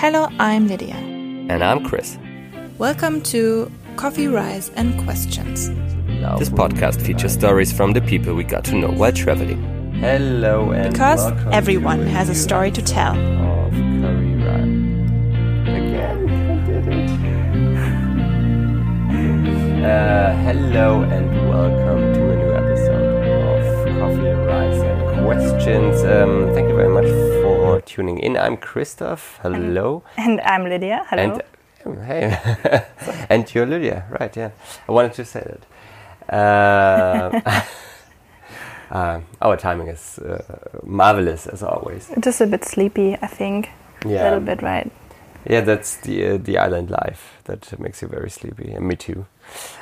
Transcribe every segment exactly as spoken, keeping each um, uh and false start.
Hello, I'm Lydia. And I'm Chris. Welcome to Coffee, Rice and Questions. This podcast features stories from the people we got to know while traveling. Hello, and because everyone has a story to tell. Of curry rice. Again, I did it. uh, hello and welcome to a new episode of Coffee, Rice and Questions. Um, thank you very much for tuning in. I'm Christoph. Hello. And I'm Lydia. Hello. And Hey, and you're Lydia, right? Yeah, I wanted to say that. Uh, uh, our timing is uh, marvelous as always. Just a bit sleepy, I think. Yeah, a little bit, right? Yeah, that's the uh, the island life that makes you very sleepy, and me too.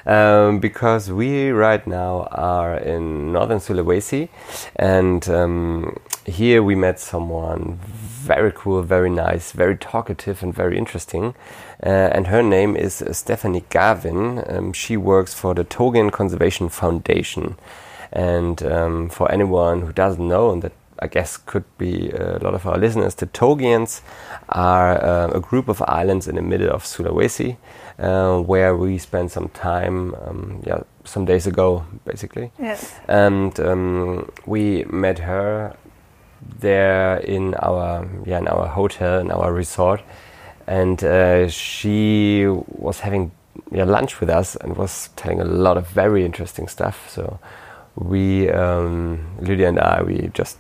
Um, because we right now are in northern Sulawesi, and um, here we met someone very cool, very nice, very talkative and very interesting. Uh, and her name is Stephanie Gavin. Um, she works for the Togean Conservation Foundation. And um, for anyone who doesn't know, and that I guess could be a lot of our listeners, the Togeans are uh, a group of islands in the middle of Sulawesi, uh, where we spent some time, um, yeah, some days ago, basically. Yes. And um, we met her there in our, yeah, in our hotel, in our resort, and uh, she was having yeah, lunch with us and was telling a lot of very interesting stuff. So we, um, Lydia and I, we just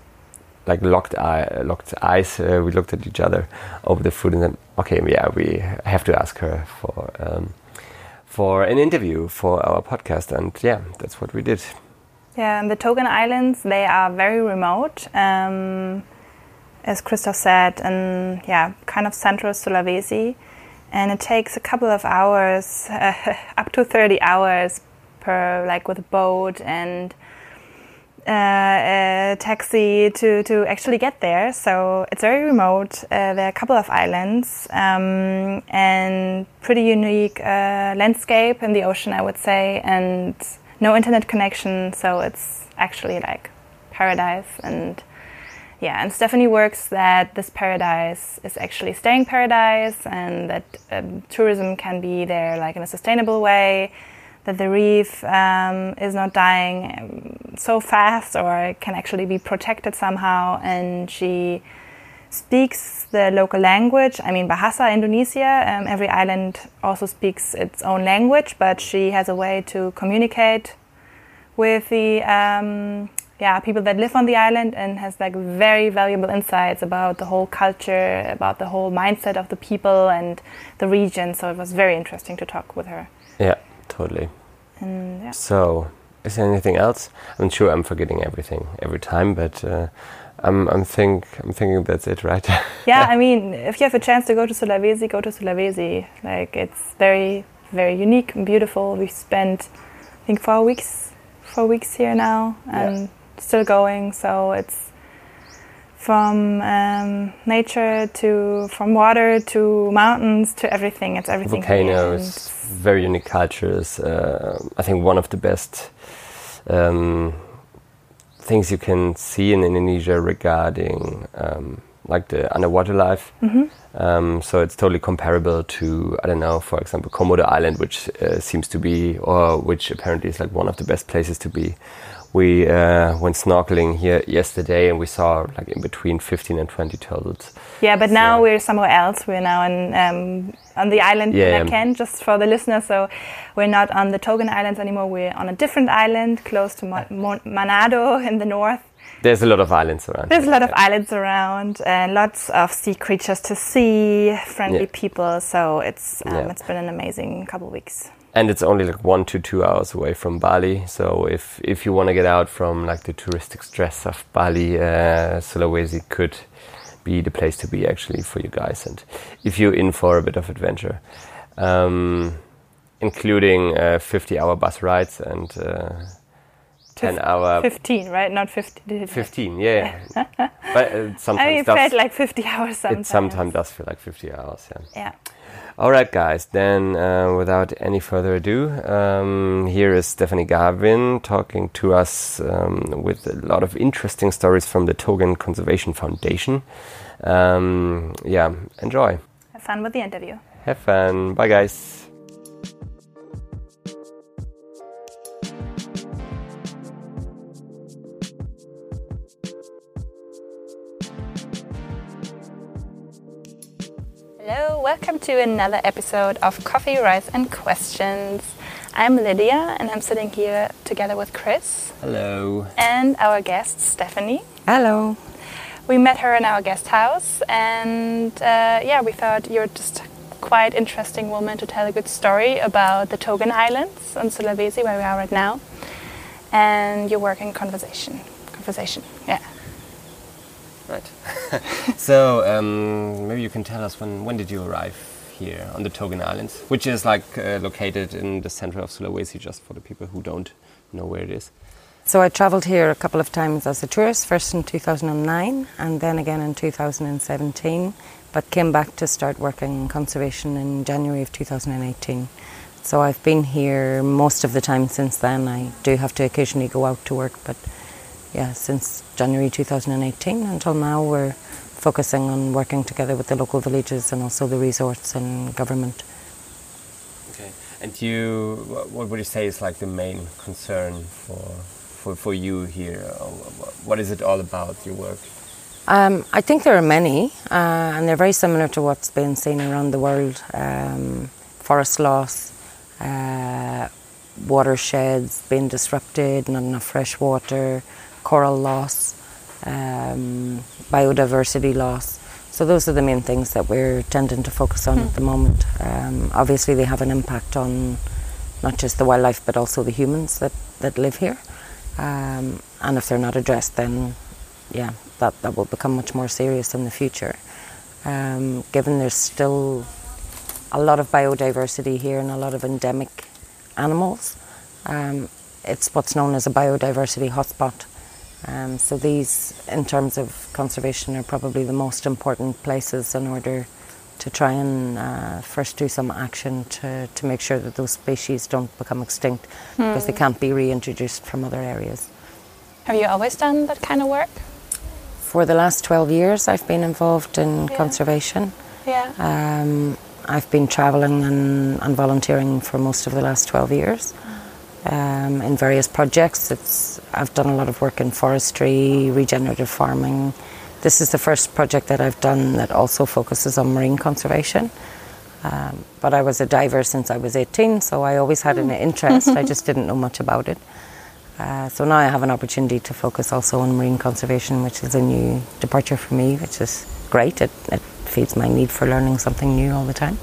like locked eye, locked eyes. Uh, we looked at each other over the food, and then okay, yeah, we have to ask her for um, for an interview for our podcast, and yeah, that's what we did. Yeah, and the Togean Islands, they are very remote, um, as Christoph said, and yeah, kind of central Sulawesi, and it takes a couple of hours, uh, up to thirty hours per, like with a boat and. Uh, a taxi to, to actually get there, so it's very remote. Uh, there are a couple of islands um, and pretty unique uh, landscape in the ocean, I would say, and no internet connection, so it's actually like paradise. And yeah, and Stephanie works that this paradise is actually staying paradise, and that um, tourism can be there like in a sustainable way. That the reef um, is not dying um, so fast, or can actually be protected somehow. And she speaks the local language. I mean, Bahasa Indonesia. Um, every island also speaks its own language, but she has a way to communicate with the um, yeah people that live on the island, and has like very valuable insights about the whole culture, about the whole mindset of the people and the region. So it was very interesting to talk with her. Yeah. Totally. And, yeah. So, is there anything else? I'm sure I'm forgetting everything every time, but uh, I'm I'm think I'm thinking that's it, right? Yeah, I mean, if you have a chance to go to Sulawesi, go to Sulawesi. Like, it's very very unique and beautiful. We spent, I think, four weeks four weeks here now, and yeah. Still going. So it's from um, nature to from water to mountains to everything. It's everything. Volcanoes. Very unique cultures. Uh, I think one of the best um, things you can see in Indonesia regarding um, like the underwater life. Mm-hmm. Um, so it's totally comparable to, I don't know, for example, Komodo Island, which uh, seems to be, or which apparently is like one of the best places to be. We uh, went snorkeling here yesterday, and we saw like in between fifteen and twenty turtles. Yeah, but so now we're somewhere else. We're now in, um, on the island yeah, Bunaken, yeah. Just for the listeners. So we're not on the Togean Islands anymore. We're on a different island close to Mo- Mo- Manado in the north. There's a lot of islands around. There's a lot of islands around, and lots of sea creatures to see, friendly yeah. people. So it's um, yeah. it's been an amazing couple of weeks. And it's only like one to two hours away from Bali. So if, if you want to get out from like the touristic stress of Bali, uh, Sulawesi could be the place to be actually for you guys. And if you're in for a bit of adventure, um, including uh, fifty hour bus rides and uh, ten hour... fifteen, right? Not fifty. fifteen, yeah. yeah. But uh, sometimes I mean, it felt like fifty hours sometimes. It sometimes does feel like fifty hours, yeah. Yeah. All right, guys, then uh, without any further ado, um, here is Stephanie Gavin talking to us um, with a lot of interesting stories from the Togean Conservation Foundation. Um, yeah, enjoy. Have fun with the interview. Have fun. Bye, guys. Hello, welcome to another episode of Coffee, Rice and Questions. I'm Lydia and I'm sitting here together with Chris. Hello. And our guest Stephanie. Hello. We met her in our guest house and uh, yeah, we thought you're just quite interesting woman to tell a good story about the Togean Islands in Sulawesi, where we are right now. And you work in conservation. Conservation, yeah. Right. So um, maybe you can tell us when when did you arrive here on the Togean Islands, which is like uh, located in the center of Sulawesi, just for the people who don't know where it is. So I traveled here a couple of times as a tourist, first in two thousand nine and then again in two thousand seventeen, but came back to start working in conservation in January of two thousand eighteen. So I've been here most of the time since then. I do have to occasionally go out to work, but yeah, since January two thousand eighteen until now we're focusing on working together with the local villages and also the resorts and government. Okay, and you, what would you say is like the main concern for for, for you here? What is it all about, your work? Um, I think there are many uh, and they're very similar to what's been seen around the world. Um, forest loss, uh, watersheds being disrupted, not enough fresh water, coral loss, um, biodiversity loss. So those are the main things that we're tending to focus on mm. at the moment. Um, obviously they have an impact on not just the wildlife but also the humans that, that live here. Um, and if they're not addressed, then yeah, that, that will become much more serious in the future. Um, given there's still a lot of biodiversity here and a lot of endemic animals, um, it's what's known as a biodiversity hotspot. Um, so these, in terms of conservation, are probably the most important places in order to try and uh, first do some action to, to make sure that those species don't become extinct mm. because they can't be reintroduced from other areas. Have you always done that kind of work? For the last twelve years I've been involved in yeah. conservation. Yeah. Um, I've been travelling and, and volunteering for most of the last twelve years. Um, in various projects. It's, I've done a lot of work in forestry, regenerative farming. This is the first project that I've done that also focuses on marine conservation. Um, but I was a diver since I was eighteen, so I always had an interest. I just didn't know much about it. Uh, so now I have an opportunity to focus also on marine conservation, which is a new departure for me, which is great. It, it feeds my need for learning something new all the time.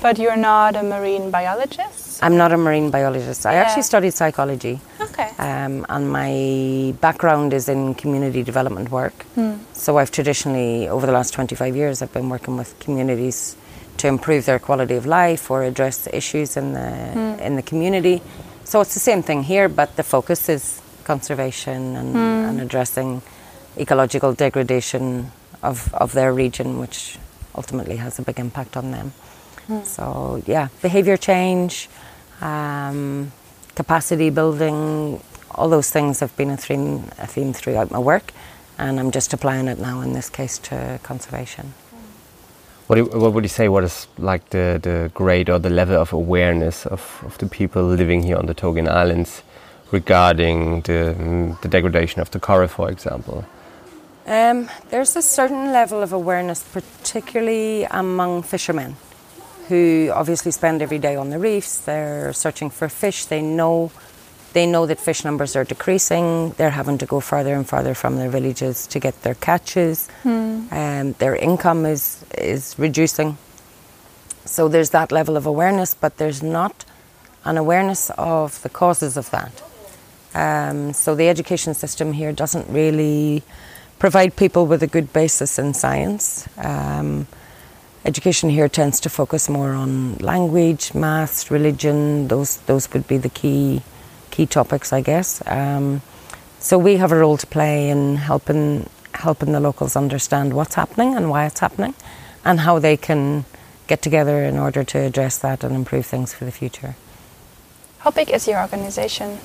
But you're not a marine biologist? I'm not a marine biologist. I yeah. actually studied psychology. Okay. Um, and my background is in community development work. Mm. So I've traditionally, over the last twenty-five years, I've been working with communities to improve their quality of life or address issues in the, mm. in the community. So it's the same thing here, but the focus is conservation and, mm. and addressing ecological degradation of, of their region, which ultimately has a big impact on them. So, yeah, behavior change, um, capacity building, all those things have been a theme, a theme throughout my work, and I'm just applying it now, in this case, to conservation. What, do, what would you say, what is like the, the grade or the level of awareness of, of the people living here on the Togean Islands regarding the, the degradation of the coral, for example? Um, there's a certain level of awareness, particularly among fishermen, who obviously spend every day on the reefs. They're searching for fish. They know they know that fish numbers are decreasing. They're having to go farther and farther from their villages to get their catches. Mm. Um, their income is, is reducing. So there's that level of awareness, but there's not an awareness of the causes of that. Um, so the education system here doesn't really provide people with a good basis in science. Um, Education here tends to focus more on language, maths, religion. Those those would be the key key topics, I guess. Um, so we have a role to play in helping helping the locals understand what's happening and why it's happening, and how they can get together in order to address that and improve things for the future. How big is your organisation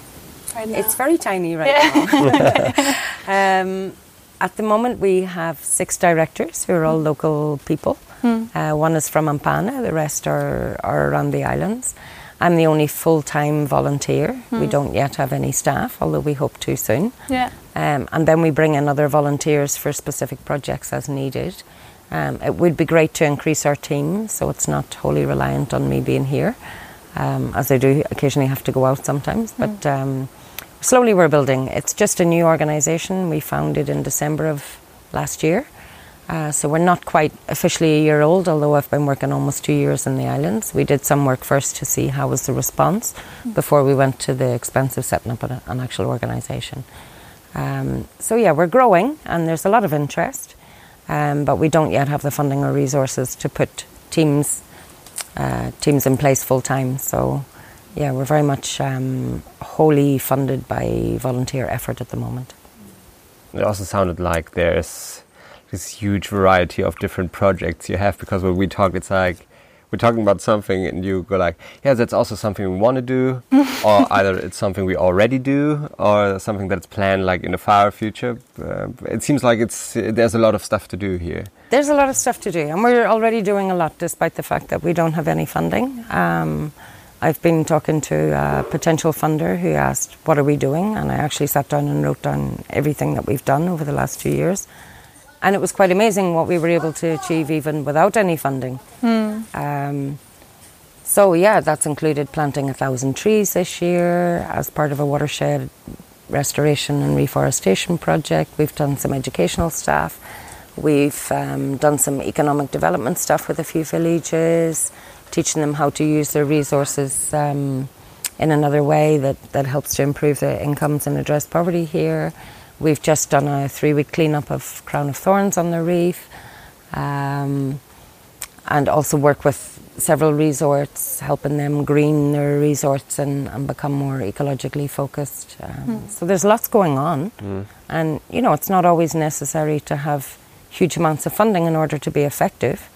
right now? It's very tiny right yeah. now. um, At the moment, we have six directors who are all local people. Mm. Uh, one is from Ampana, the rest are, are around the islands. I'm the only full-time volunteer. Mm. We don't yet have any staff, although we hope to soon. Yeah. Um, and then we bring in other volunteers for specific projects as needed. Um, it would be great to increase our team, so it's not wholly reliant on me being here, um, as I do occasionally have to go out sometimes. Mm. But um, slowly we're building. It's just a new organisation we founded in December of last year. Uh, so we're not quite officially a year old, although I've been working almost two years in the islands. We did some work first to see how was the response mm. before we went to the expense of setting up an, an actual organisation. Um, so yeah, we're growing and there's a lot of interest, um, but we don't yet have the funding or resources to put teams uh, teams in place full time. So yeah, we're very much um, wholly funded by volunteer effort at the moment. It also sounded like there's this huge variety of different projects you have, because when we talk, it's like we're talking about something and you go like, yeah, that's also something we want to do, or either it's something we already do or something that's planned like in the far future. Uh, it seems like it's uh, there's a lot of stuff to do here. There's a lot of stuff to do, and we're already doing a lot despite the fact that we don't have any funding. Um, I've been talking to a potential funder who asked, what are we doing? And I actually sat down and wrote down everything that we've done over the last two years. And it was quite amazing what we were able to achieve even without any funding. Mm. Um, so yeah, that's included planting a thousand trees this year as part of a watershed restoration and reforestation project. We've done some educational stuff. We've um, done some economic development stuff with a few villages, teaching them how to use their resources um, in another way that, that helps to improve their incomes and address poverty here. We've just done a three-week cleanup of Crown of Thorns on the reef, um, and also work with several resorts, helping them green their resorts and, and become more ecologically focused. Um, mm. So there's lots going on. Mm. And, you know, it's not always necessary to have huge amounts of funding in order to be effective,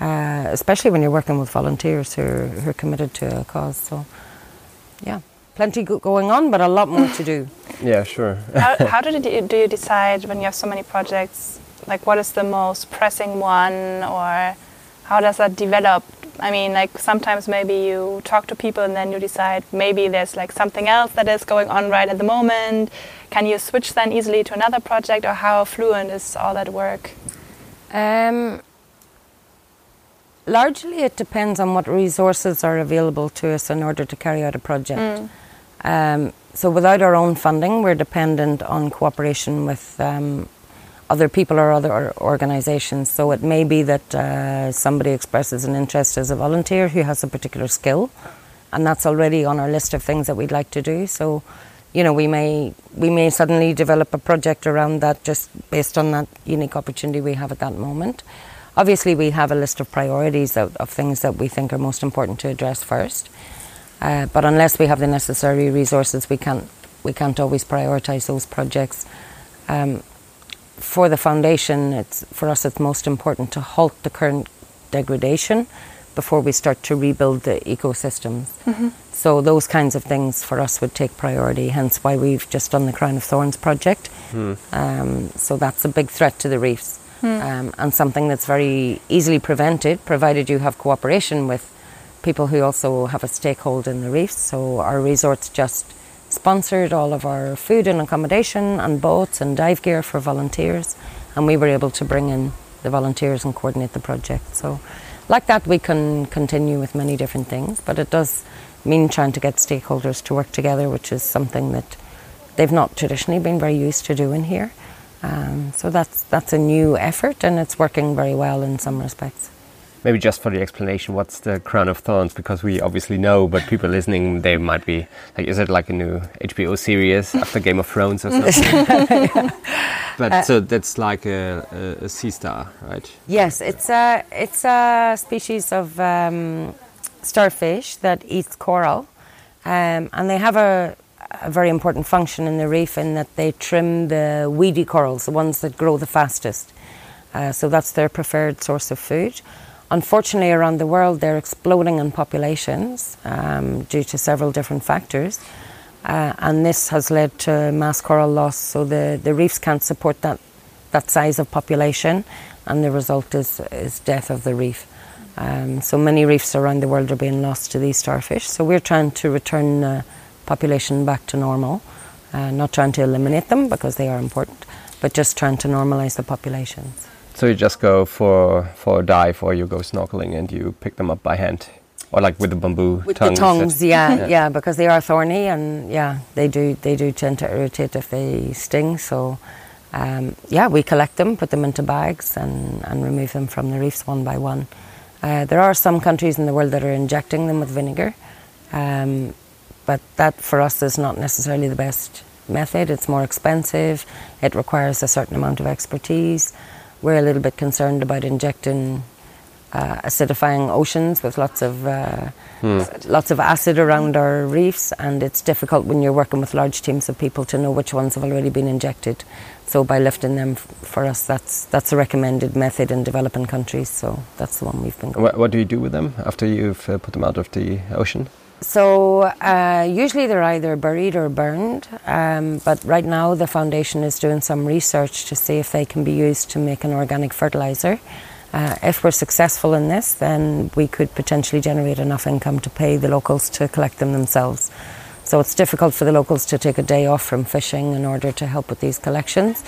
uh, especially when you're working with volunteers who are, who are committed to a cause. So, yeah. Plenty going on, but a lot more to do. Yeah, sure. how how do, you, do you decide when you have so many projects, like what is the most pressing one, or how does that develop? I mean, like sometimes maybe you talk to people and then you decide maybe there's like something else that is going on right at the moment. Can you switch then easily to another project, or how fluent is all that work? Um, largely it depends on what resources are available to us in order to carry out a project. Mm. Um, so without our own funding, we're dependent on cooperation with um, other people or other organizations. So it may be that uh, somebody expresses an interest as a volunteer who has a particular skill, and that's already on our list of things that we'd like to do. So, you know, we may we may suddenly develop a project around that just based on that unique opportunity we have at that moment. Obviously, we have a list of priorities of, of things that we think are most important to address first. Uh, but unless we have the necessary resources, we can't, we can't always prioritise those projects. Um, for the foundation, it's, for us it's most important to halt the current degradation before we start to rebuild the ecosystems. Mm-hmm. So those kinds of things for us would take priority, hence why we've just done the Crown of Thorns project. Mm. Um, so that's a big threat to the reefs, mm. um, and something that's very easily prevented, provided you have cooperation with people who also have a stakehold in the reefs. So our resorts just sponsored all of our food and accommodation and boats and dive gear for volunteers, and we were able to bring in the volunteers and coordinate the project. So like that, we can continue with many different things, but it does mean trying to get stakeholders to work together, which is something that they've not traditionally been very used to doing here. Um, so that's that's a new effort, and it's working very well in some respects. Maybe just for the explanation, what's the Crown of Thorns? Because we obviously know, but people listening, they might be like, is it like a new H B O series after Game of Thrones or something? yeah. But uh, so that's like a, a, a sea star, right? Yes, it's a, it's a species of um, starfish that eats coral. Um, and they have a, a very important function in the reef in that they trim the weedy corals, the ones that grow the fastest. Uh, so that's their preferred source of food. Unfortunately, around the world, they're exploding in populations um, due to several different factors. Uh, and this has led to mass coral loss, so the, the reefs can't support that that size of population, and the result is, is death of the reef. Um, so many reefs around the world are being lost to these starfish. So we're trying to return the uh, population back to normal, uh, not trying to eliminate them because they are important, but just trying to normalize the populations. So you just go for, for a dive, or you go snorkeling and you pick them up by hand? Or like with the bamboo with tongues? With the tongues, yeah, yeah, yeah, because they are thorny, and yeah, they do, they do tend to irritate if they sting. So um, yeah, we collect them, put them into bags, and, and remove them from the reefs one by one. Uh, there are some countries in the world that are injecting them with vinegar, um, but that for us is not necessarily the best method. It's more expensive, it requires a certain amount of expertise. We're a little bit concerned about injecting uh, acidifying oceans with lots of, uh, mm. lots of acid around our reefs, and it's difficult when you're working with large teams of people to know which ones have already been injected. So by lifting them, for us, that's that's a recommended method in developing countries. So that's the one we've been going. What, what do you do with them after you've uh, put them out of the ocean? So uh, usually they're either buried or burned. Um, but right now the foundation is doing some research to see if they can be used to make an organic fertilizer. Uh, if we're successful in this, then we could potentially generate enough income to pay the locals to collect them themselves. So it's difficult for the locals to take a day off from fishing in order to help with these collections,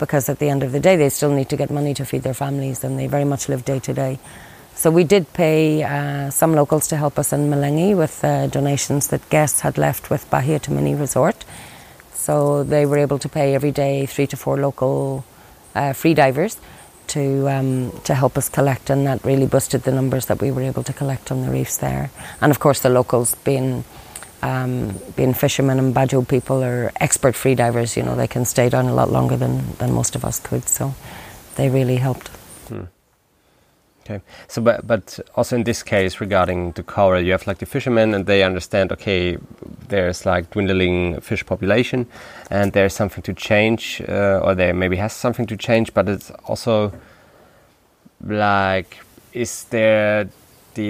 because at the end of the day they still need to get money to feed their families, and they very much live day to day. So we did pay uh, some locals to help us in Malengi with uh, donations that guests had left with Bahia Tamini Resort. So they were able to pay every day three to four local uh, free divers to um, to help us collect, and that really boosted the numbers that we were able to collect on the reefs there. And of course the locals being Um, being fishermen and Bajo people are expert free divers. You know, they can stay down a lot longer than, than most of us could, so they really helped. Hmm. Okay, so but, but also in this case regarding the coral, you have like the fishermen, and they understand, okay, there's like dwindling fish population and there's something to change, uh, or there maybe has something to change, but it's also like, is there...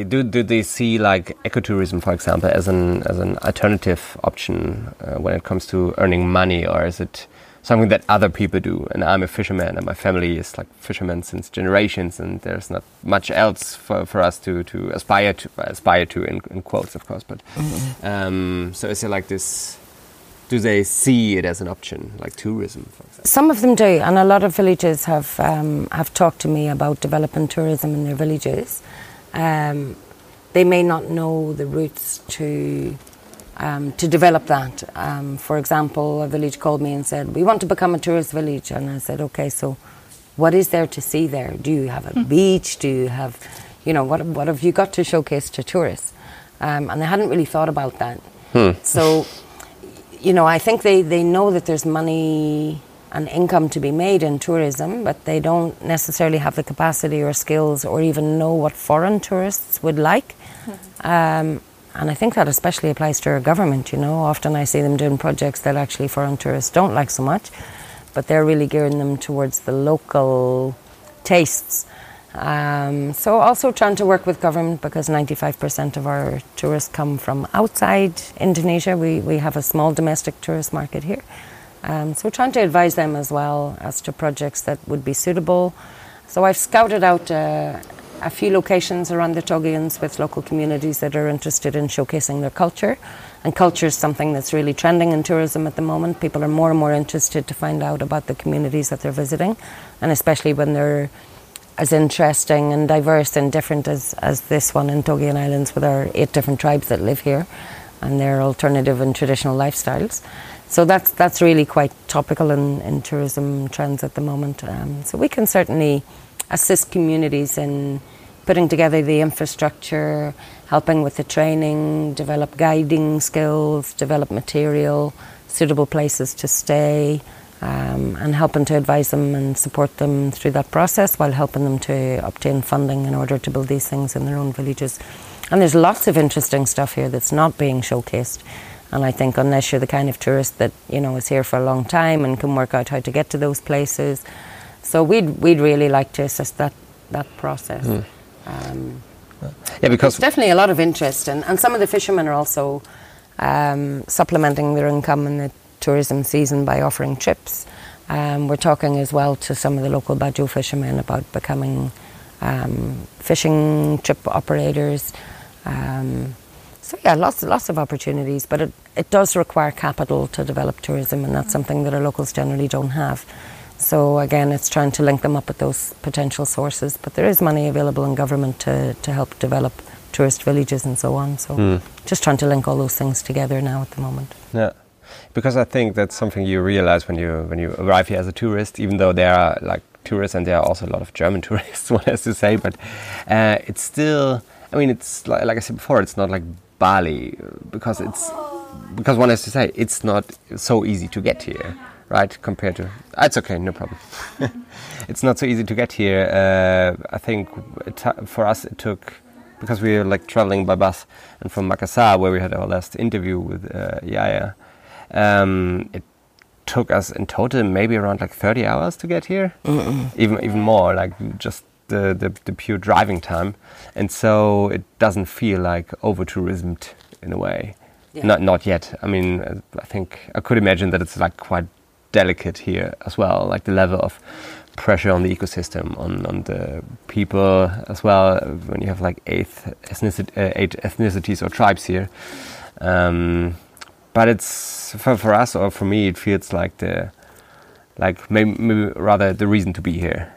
Do, do they see like ecotourism, for example, as an as an alternative option uh, when it comes to earning money, or is it something that other people do? And I'm a fisherman, and my family is like fishermen since generations, and there's not much else for, for us to, to aspire to aspire to in, in quotes, of course. But mm-hmm. um, so is it like this? Do they see it as an option, like tourism, for example? Some of them do, and a lot of villages have um, have talked to me about developing tourism in their villages. Um, they may not know the routes to um, to develop that. Um, for example, a village called me and said, we want to become a tourist village. And I said, okay, so what is there to see there? Do you have a beach? Do you have, you know, what, what have you got to showcase to tourists? Um, and they hadn't really thought about that. Hmm. So, you know, I think they, they know that there's money and income to be made in tourism, but they don't necessarily have the capacity or skills or even know what foreign tourists would like. Mm-hmm. Um, and I think that especially applies to our government, you know. Often I see them doing projects that actually foreign tourists don't like so much, but they're really gearing them towards the local tastes. Um, so also trying to work with government, because ninety-five percent of our tourists come from outside Indonesia. We, we have a small domestic tourist market here. Um, so we're trying to advise them as well as to projects that would be suitable. So I've scouted out uh, a few locations around the Togeans with local communities that are interested in showcasing their culture. And culture is something that's really trending in tourism at the moment. People are more and more interested to find out about the communities that they're visiting, and especially when they're as interesting and diverse and different as, as this one in Togean Islands with our eight different tribes that live here and their alternative and traditional lifestyles. So that's that's really quite topical in, in tourism trends at the moment. Um, so we can certainly assist communities in putting together the infrastructure, helping with the training, develop guiding skills, develop material, suitable places to stay, um, and helping to advise them and support them through that process while helping them to obtain funding in order to build these things in their own villages. And there's lots of interesting stuff here that's not being showcased. And I think unless you're the kind of tourist that, you know, is here for a long time and can work out how to get to those places. So we'd we'd really like to assist that, that process. Mm. Um, yeah, because there's definitely a lot of interest. And, and some of the fishermen are also um, supplementing their income in the tourism season by offering trips. Um, we're talking as well to some of the local Bajo fishermen about becoming um, fishing trip operators. Um, so yeah, lots, lots of opportunities, but it, it does require capital to develop tourism, and that's something that our locals generally don't have. So again, it's trying to link them up with those potential sources, but there is money available in government to, to help develop tourist villages and so on. So mm. just trying to link all those things together now at the moment. Yeah. Because I think that's something you realize when you when you arrive here as a tourist, even though there are like tourists and there are also a lot of German tourists, one has to say, but uh, it's still, I mean, it's like, like I said before, it's not like Bali, because it's because one has to say it's not so easy to get here, right? Compared to, it's okay, no problem. It's not so easy to get here. Uh, I think for us it took, because we were like traveling by bus and from Makassar, where we had our last interview with uh, Jaya. Um, it took us in total maybe around like thirty hours to get here, Mm-mm. even even more, like just the, the the pure driving time, and so it doesn't feel like over tourismed in a way. Yeah. Not not yet. I mean, I think I could imagine that it's like quite delicate here as well, like the level of pressure on the ecosystem, on on the people as well. When you have like eight ethnici- uh, eight ethnicities or tribes here. Um, But it's for, for us, or for me, it feels like the, like maybe, maybe rather the reason to be here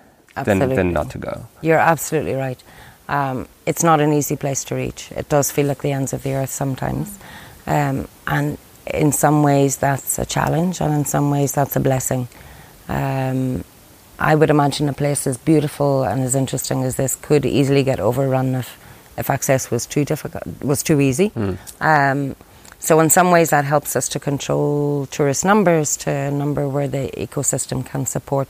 than, than not to go. You're absolutely right. Um, it's not an easy place to reach. It does feel like the ends of the earth sometimes. Um, and in some ways that's a challenge, and in some ways that's a blessing. Um, I would imagine a place as beautiful and as interesting as this could easily get overrun if, if access was too difficult, was too easy. Mm. Um, So in some ways that helps us to control tourist numbers to a number where the ecosystem can support.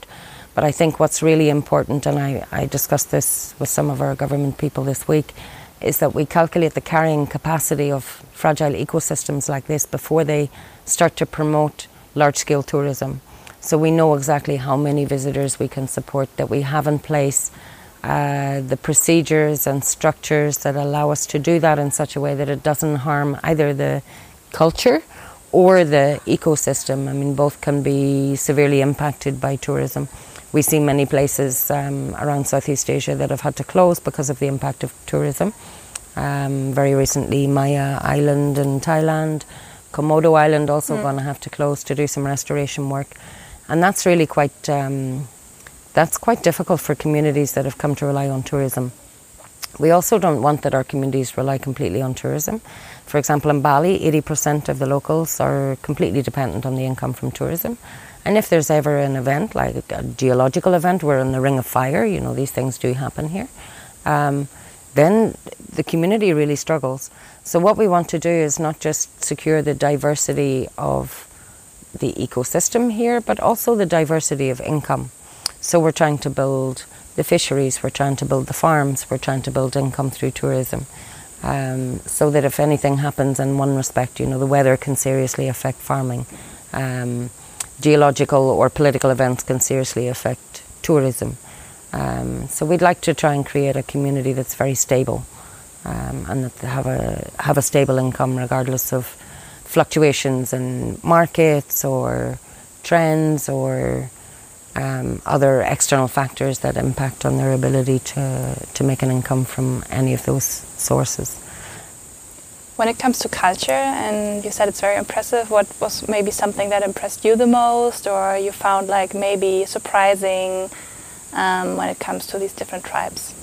But I think what's really important, and I, I discussed this with some of our government people this week, is that we calculate the carrying capacity of fragile ecosystems like this before they start to promote large-scale tourism. So we know exactly how many visitors we can support, that we have in place Uh, the procedures and structures that allow us to do that in such a way that it doesn't harm either the culture or the ecosystem. I mean, both can be severely impacted by tourism. We see many places um, around Southeast Asia that have had to close because of the impact of tourism. Um, very recently, Maya Island in Thailand, Komodo Island also mm. going to have to close to do some restoration work. And that's really quite... Um, That's quite difficult for communities that have come to rely on tourism. We also don't want that our communities rely completely on tourism. For example, in Bali, eighty percent of the locals are completely dependent on the income from tourism. And if there's ever an event, like a geological event, we're in the Ring of Fire, you know, these things do happen here, um, then the community really struggles. So what we want to do is not just secure the diversity of the ecosystem here, but also the diversity of income. So we're trying to build the fisheries, we're trying to build the farms, we're trying to build income through tourism. Um, so that if anything happens in one respect, you know, the weather can seriously affect farming. Um, geological or political events can seriously affect tourism. Um, so we'd like to try and create a community that's very stable um, and that have a, have a stable income regardless of fluctuations in markets or trends or... Um, other external factors that impact on their ability to, to make an income from any of those sources. When it comes to culture, and you said it's very impressive, what was maybe something that impressed you the most, or you found like maybe surprising um, when it comes to these different tribes?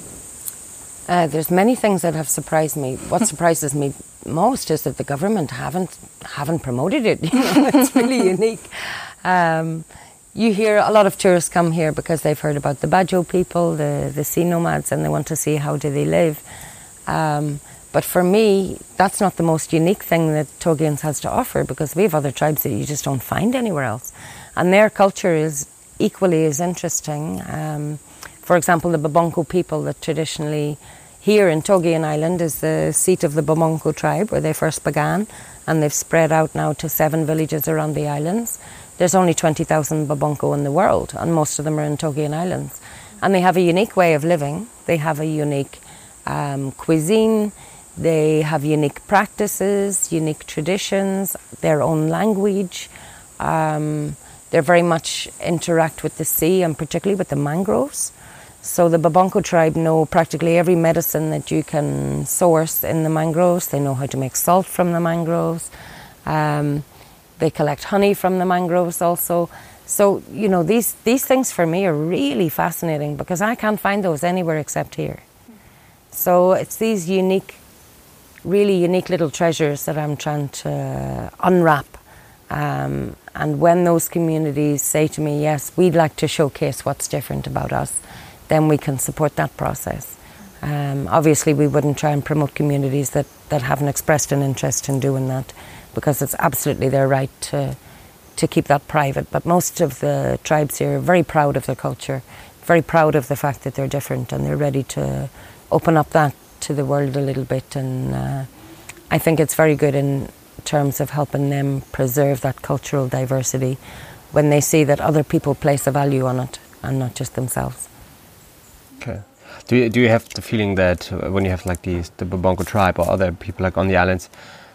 Uh, there's many things that have surprised me. What surprises me most is that the government haven't haven't promoted it. It's really unique. Um, You hear a lot of tourists come here because they've heard about the Bajo people, the, the sea nomads, and they want to see how do they live. Um, but for me, that's not the most unique thing that Togeans has to offer, because we have other tribes that you just don't find anywhere else. And their culture is equally as interesting. Um, for example, the Bobongko people that traditionally here in Togean Island is the seat of the Bobongko tribe, where they first began, and they've spread out now to seven villages around the islands. There's only twenty thousand Bobongko in the world, and most of them are in Togean Islands. And they have a unique way of living. They have a unique um, cuisine. They have unique practices, unique traditions, their own language. Um, They very much interact with the sea and particularly with the mangroves. So the Bobongko tribe know practically every medicine that you can source in the mangroves. They know how to make salt from the mangroves. Um, they collect honey from the mangroves also. So, you know, these, these things for me are really fascinating because I can't find those anywhere except here. So it's these unique, really unique little treasures that I'm trying to unwrap. Um, and when those communities say to me, yes, we'd like to showcase what's different about us, then we can support that process. Um, obviously, we wouldn't try and promote communities that, that haven't expressed an interest in doing that, because it's absolutely their right to, to keep that private. But most of the tribes here are very proud of their culture, very proud of the fact that they're different, and they're ready to open up that to the world a little bit. And uh, I think it's very good in terms of helping them preserve that cultural diversity when they see that other people place a value on it and not just themselves. Okay. Do you, do you have the feeling that when you have like these, the Bobongko tribe or other people like on the islands,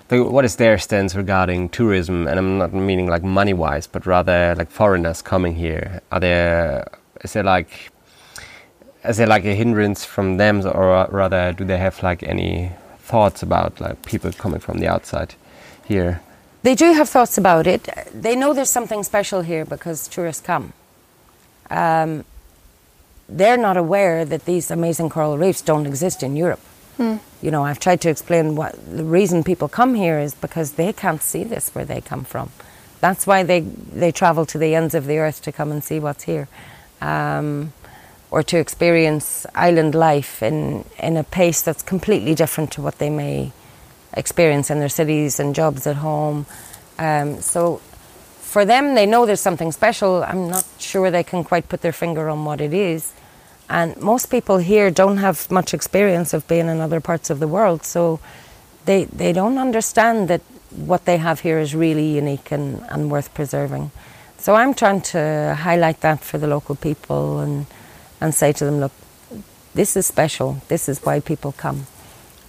they, what is their stance regarding tourism? And I'm not meaning like money-wise, but rather like foreigners coming here. Are there, is there like, is there like a hindrance from them, or rather do they have like any thoughts about like people coming from the outside here? They do have thoughts about it. They know there's something special here because tourists come. Um, They're not aware that these amazing coral reefs don't exist in Europe. Mm. You know, I've tried to explain what the reason people come here is because they can't see this where they come from. That's why they, they travel to the ends of the earth to come and see what's here. Um, or to experience island life in, in a pace that's completely different to what they may experience in their cities and jobs at home. Um, so... For them, they know there's something special. I'm not sure they can quite put their finger on what it is. And most people here don't have much experience of being in other parts of the world, so they they don't understand that what they have here is really unique and, and worth preserving. So I'm trying to highlight that for the local people and, and say to them, look, this is special. This is why people come.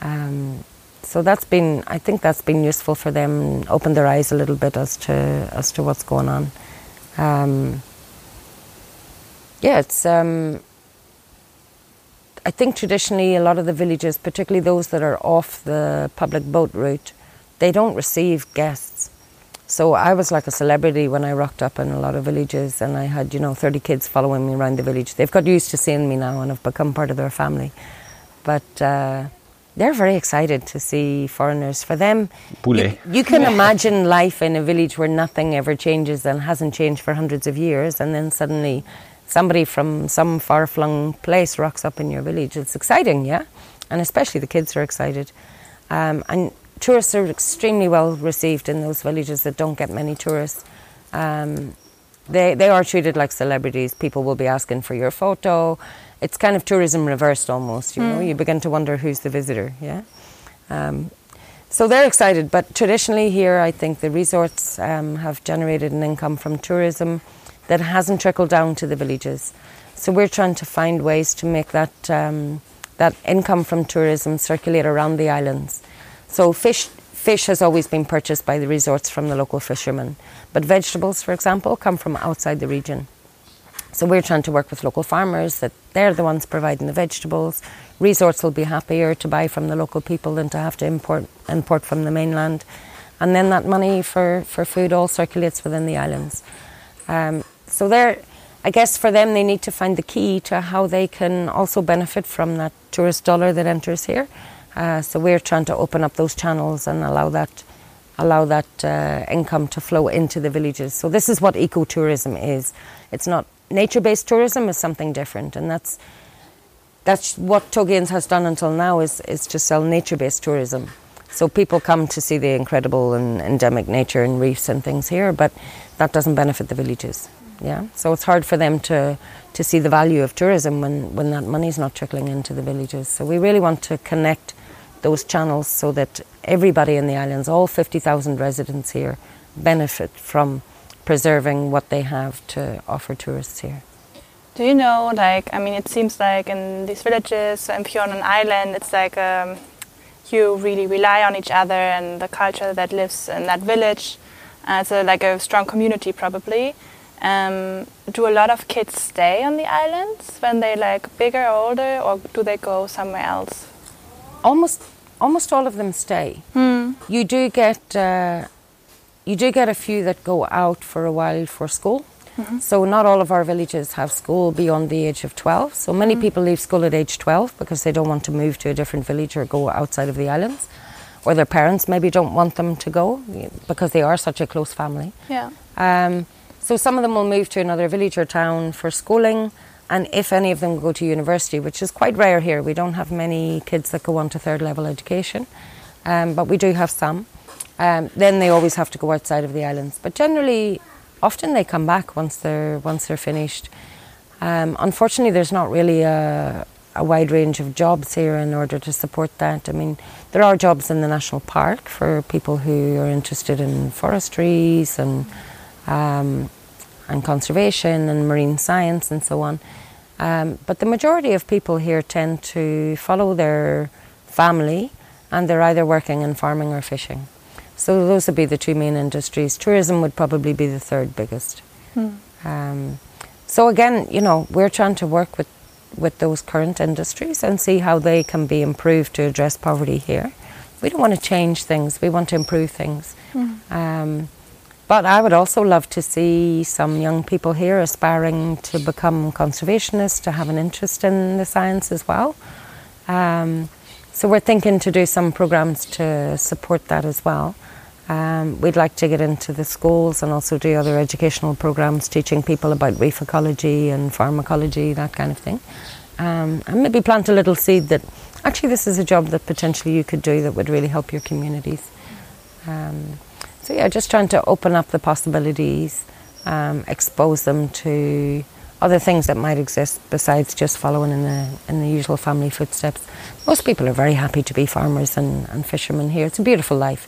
Um, So that's been, I think that's been useful for them, opened their eyes a little bit as to as to what's going on. Um, yeah, it's, um, I think traditionally a lot of the villages, particularly those that are off the public boat route, they don't receive guests. So I was like a celebrity when I rocked up in a lot of villages, and I had, you know, thirty kids following me around the village. They've got used to seeing me now and have become part of their family. But... Uh, They're very excited to see foreigners. For them, you, you can imagine life in a village where nothing ever changes and hasn't changed for hundreds of years, and then suddenly somebody from some far-flung place rocks up in your village. It's exciting, yeah? And especially the kids are excited. Um, and tourists are extremely well received in those villages that don't get many tourists. Um, they, they are treated like celebrities. People will be asking for your photo. It's kind of tourism reversed almost, you mm. know. You begin to wonder who's the visitor, yeah? Um, so they're excited, but traditionally here I think the resorts um, have generated an income from tourism that hasn't trickled down to the villages. So we're trying to find ways to make that, um, that income from tourism circulate around the islands. So fish, fish has always been purchased by the resorts from the local fishermen, but vegetables, for example, come from outside the region. So we're trying to work with local farmers, that they're the ones providing the vegetables. Resorts will be happier to buy from the local people than to have to import import from the mainland. And then that money for, for food all circulates within the islands. Um, so they're, I guess for them, they need to find the key to how they can also benefit from that tourist dollar that enters here. Uh, so we're trying to open up those channels and allow that, allow that uh, income to flow into the villages. So this is what ecotourism is. It's not... Nature-based tourism is something different, and that's that's what Togeans has done until now is, is to sell nature-based tourism. So people come to see the incredible and endemic nature and reefs and things here, but that doesn't benefit the villages. Yeah, so it's hard for them to, to see the value of tourism when, when that money's not trickling into the villages. So we really want to connect those channels so that everybody in the islands, all fifty thousand residents here, benefit from preserving what they have to offer tourists here. Do you know, like, I mean, it seems like in these villages, and if you're on an island, it's like um, you really rely on each other and the culture that lives in that village. Uh, it's a, like a strong community, probably. Um, do a lot of kids stay on the islands when they like bigger or older, or do they go somewhere else? Almost, almost all of them stay. Hmm. You do get, uh, you do get a few that go out for a while for school. Mm-hmm. So not all of our villages have school beyond the age of twelve. So many mm-hmm. people leave school at age twelve because they don't want to move to a different village or go outside of the islands. Or their parents maybe don't want them to go because they are such a close family. Yeah. Um, so some of them will move to another village or town for schooling. And if any of them go to university, which is quite rare here, we don't have many kids that go on to third level education. Um, but we do have some. Um, then they always have to go outside of the islands. But generally, often they come back once they're once they're finished. Um, unfortunately, there's not really a, a wide range of jobs here in order to support that. I mean, there are jobs in the national park for people who are interested in forestries and um, and conservation and marine science and so on. Um, but the majority of people here tend to follow their family, and they're either working in farming or fishing. So those would be the two main industries. Tourism would probably be the third biggest. Hmm. Um, so again, you know, we're trying to work with, with those current industries and see how they can be improved to address poverty here. We don't want to change things. We want to improve things. Hmm. Um, but I would also love to see some young people here aspiring to become conservationists, to have an interest in the science as well. Um, so we're thinking to do some programs to support that as well. Um, we'd like to get into the schools and also do other educational programs, teaching people about reef ecology and pharmacology, that kind of thing. Um, and maybe plant a little seed that actually this is a job that potentially you could do that would really help your communities. Um, so yeah, just trying to open up the possibilities, um, expose them to other things that might exist besides just following in the in the usual family footsteps. Most people are very happy to be farmers and, and fishermen here. It's a beautiful life.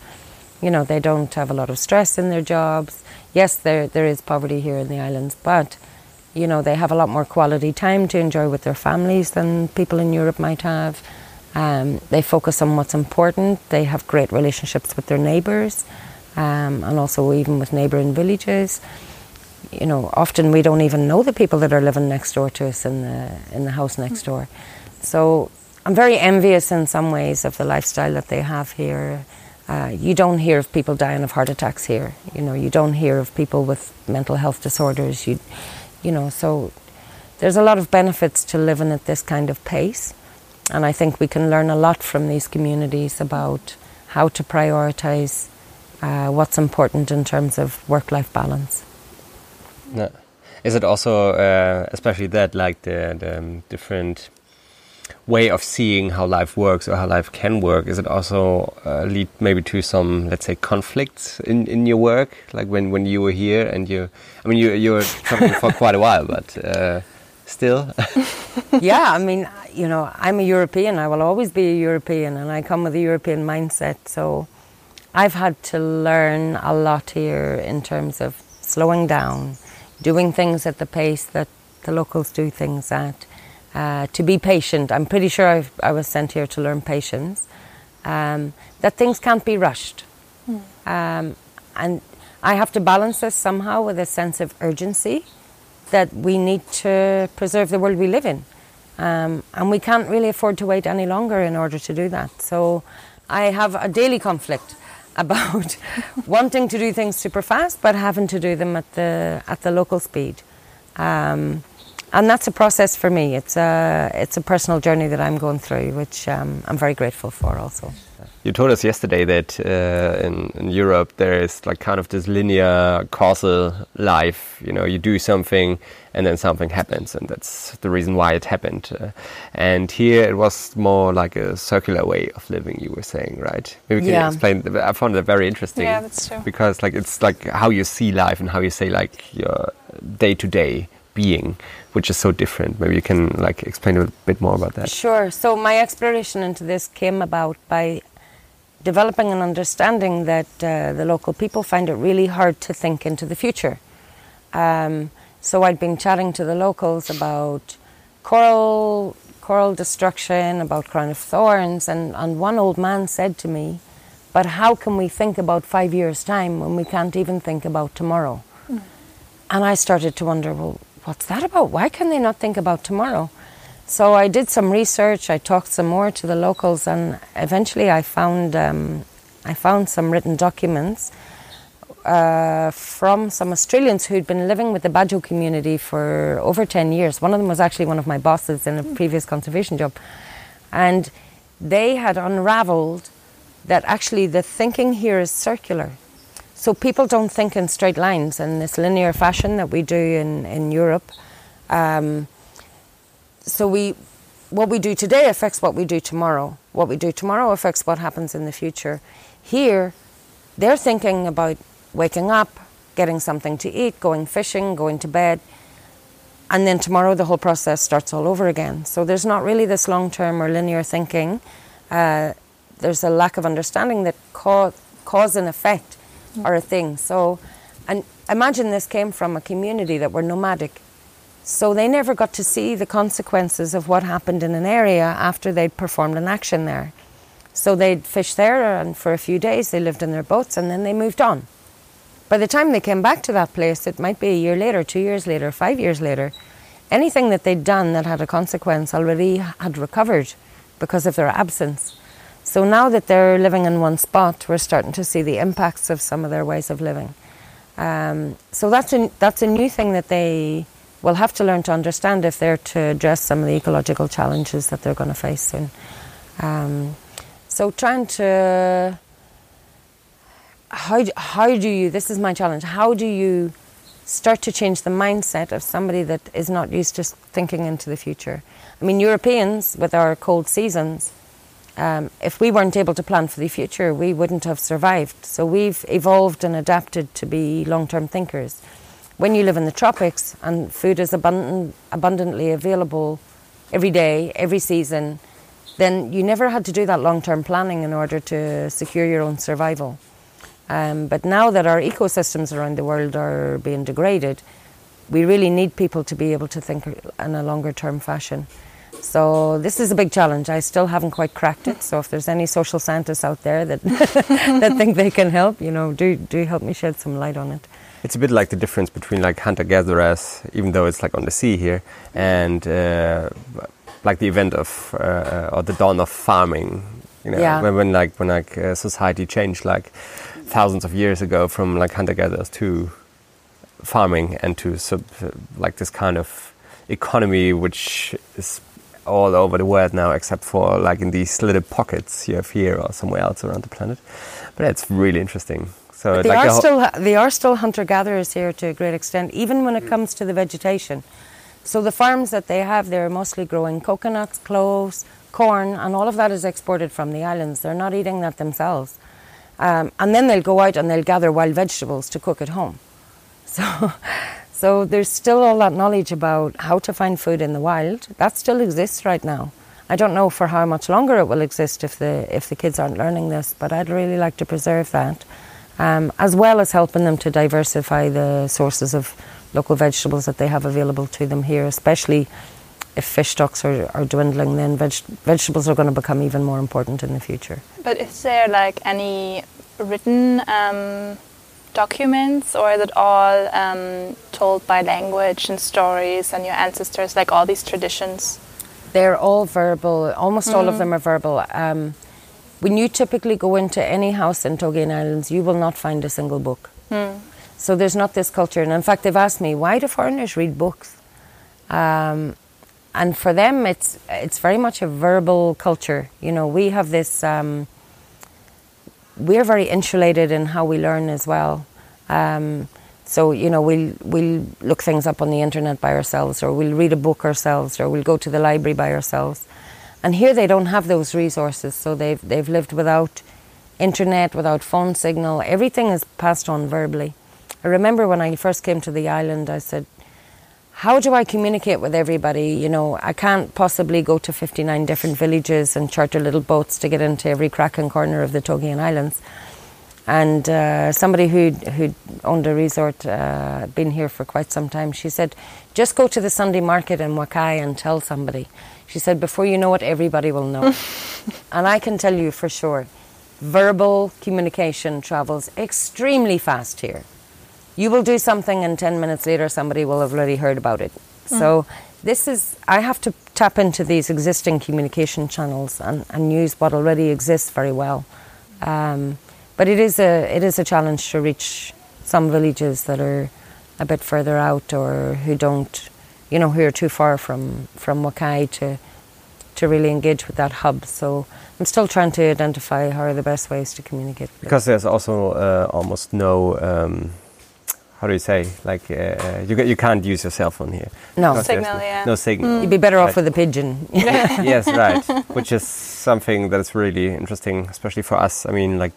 You know, they don't have a lot of stress in their jobs. Yes, there there is poverty here in the islands, but, you know, they have a lot more quality time to enjoy with their families than people in Europe might have. Um, they focus on what's important. They have great relationships with their neighbours, um, and also even with neighbouring villages. You know, often we don't even know the people that are living next door to us in the in the house next door. So I'm very envious in some ways of the lifestyle that they have here. Uh, you don't hear of people dying of heart attacks here. You know, you don't hear of people with mental health disorders. You, you know, so there's a lot of benefits to living at this kind of pace. And I think we can learn a lot from these communities about how to prioritise uh, what's important in terms of work-life balance. No. Is it also, uh, especially that, like the, the um, different way of seeing how life works or how life can work, is it also uh, lead maybe to some, let's say, conflicts in, in your work? Like when, when you were here and you, I mean, you, you were traveling for quite a while, but uh, still. Yeah, I mean, you know, I'm a European. I will always be a European, and I come with a European mindset. So I've had to learn a lot here in terms of slowing down, doing things at the pace that the locals do things at. Uh, to be patient. I'm pretty sure I've, I was sent here to learn patience. Um, that things can't be rushed. Mm. Um, and I have to balance this somehow with a sense of urgency that we need to preserve the world we live in. Um, and we can't really afford to wait any longer in order to do that. So I have a daily conflict about wanting to do things super fast but having to do them at the at the local speed. Um, And that's a process for me. It's a, it's a personal journey that I'm going through, which um, I'm very grateful for also. You told us yesterday that uh, in, in Europe there is like kind of this linear causal life. You know, you do something and then something happens, and that's the reason why it happened. Uh, and here it was more like a circular way of living, you were saying, right? Maybe you can yeah. explain. I found that very interesting. Yeah, that's true. Because like, it's like how you see life and how you say like your day-to-day being, which is so different. Maybe you can like explain a bit more about that. Sure. So my exploration into this came about by developing an understanding that uh, the local people find it really hard to think into the future. Um, so I'd been chatting to the locals about coral, coral destruction, about Crown of Thorns, and, and one old man said to me, "But how can we think about five years' time when we can't even think about tomorrow?" And I started to wonder, well, what's that about? Why can they not think about tomorrow? So I did some research, I talked some more to the locals, and eventually I found, um, I found some written documents uh, from some Australians who'd been living with the Bajo community for over ten years. One of them was actually one of my bosses in a previous conservation job. And they had unraveled that actually the thinking here is circular. So people don't think in straight lines in this linear fashion that we do in, in Europe. Um, So we, what we do today affects what we do tomorrow. What we do tomorrow affects what happens in the future. Here, they're thinking about waking up, getting something to eat, going fishing, going to bed, and then tomorrow the whole process starts all over again. So there's not really this long-term or linear thinking. Uh, there's a lack of understanding that cause, cause and effect are a thing. So, and imagine this came from a community that were nomadic. So they never got to see the consequences of what happened in an area after they'd performed an action there. So they'd fish there, and for a few days they lived in their boats, and then they moved on. By the time they came back to that place, it might be a year later, two years later, five years later. Anything that they'd done that had a consequence already had recovered because of their absence. So now that they're living in one spot, we're starting to see the impacts of some of their ways of living. Um, so that's a, that's a new thing that they... we'll have to learn to understand if they're to address some of the ecological challenges that they're going to face soon. Um, so trying to... How, how do you... This is my challenge. How do you start to change the mindset of somebody that is not used to thinking into the future? I mean, Europeans, with our cold seasons, um, if we weren't able to plan for the future, we wouldn't have survived. So we've evolved and adapted to be long-term thinkers. When you live in the tropics and food is abundant, abundantly available every day, every season, then you never had to do that long-term planning in order to secure your own survival. Um, but now that our ecosystems around the world are being degraded, we really need people to be able to think in a longer-term fashion. So this is a big challenge. I still haven't quite cracked it. So if there's any social scientists out there that, that think they can help, you know, do, do help me shed some light on it. It's a bit like the difference between like hunter-gatherers, even though it's like on the sea here, and uh, like the event of uh, or the dawn of farming. You know, yeah. when, when like when like uh, society changed like thousands of years ago from like hunter-gatherers to farming and to sub, uh, like this kind of economy which is all over the world now, except for like in these little pockets you have here or somewhere else around the planet. But it's really interesting. So they, like are the still, they are still hunter-gatherers here to a great extent, even when it comes to the vegetation. So the farms that they have, they're mostly growing coconuts, cloves, corn, and all of that is exported from the islands. They're not eating that themselves. Um, and then they'll go out and they'll gather wild vegetables to cook at home. So, so there's still all that knowledge about how to find food in the wild. That still exists right now. I don't know for how much longer it will exist if the, if the kids aren't learning this, but I'd really like to preserve that. Um, as well as helping them to diversify the sources of local vegetables that they have available to them here, especially if fish stocks are, are dwindling, then veg vegetables are going to become even more important in the future. But is there like any written um, documents, or is it all um, told by language and stories and your ancestors, like all these traditions? They're all verbal. Almost mm-hmm. all of them are verbal. Um, When you typically go into any house in Togean Islands, you will not find a single book. Mm. So there's not this culture. And in fact, they've asked me, why do foreigners read books? Um, and for them, it's it's very much a verbal culture. You know, we have this, um, we're very insulated in how we learn as well. Um, so, you know, we'll, we'll look things up on the internet by ourselves, or we'll read a book ourselves, or we'll go to the library by ourselves. And here they don't have those resources, so they've, they've lived without internet, without phone signal. Everything is passed on verbally. I remember when I first came to the island, I said, how do I communicate with everybody? You know, I can't possibly go to fifty-nine different villages and charter little boats to get into every crack and corner of the Togean Islands. And uh, somebody who'd, who'd owned a resort, uh, been here for quite some time, she said, just go to the Sunday market in Wakai and tell somebody. She said, before you know it, everybody will know. And I can tell you for sure, verbal communication travels extremely fast here. you will do something and ten minutes later somebody will have already heard about it. Mm. So this is, I have to tap into these existing communication channels and, and use what already exists very well. Um, but it is a it is a challenge to reach some villages that are a bit further out, or who don't, you know, who are too far from, from Wakai to to really engage with that hub. So I'm still trying to identify how are the best ways to communicate. Because there's also uh, almost no, um, how do you say, like uh, you you can't use your cell phone here. No, no signal, yeah. No signal. Mm. You'd be better right. off with a pigeon. Yes, right. Which is something that's really interesting, especially for us. I mean, like,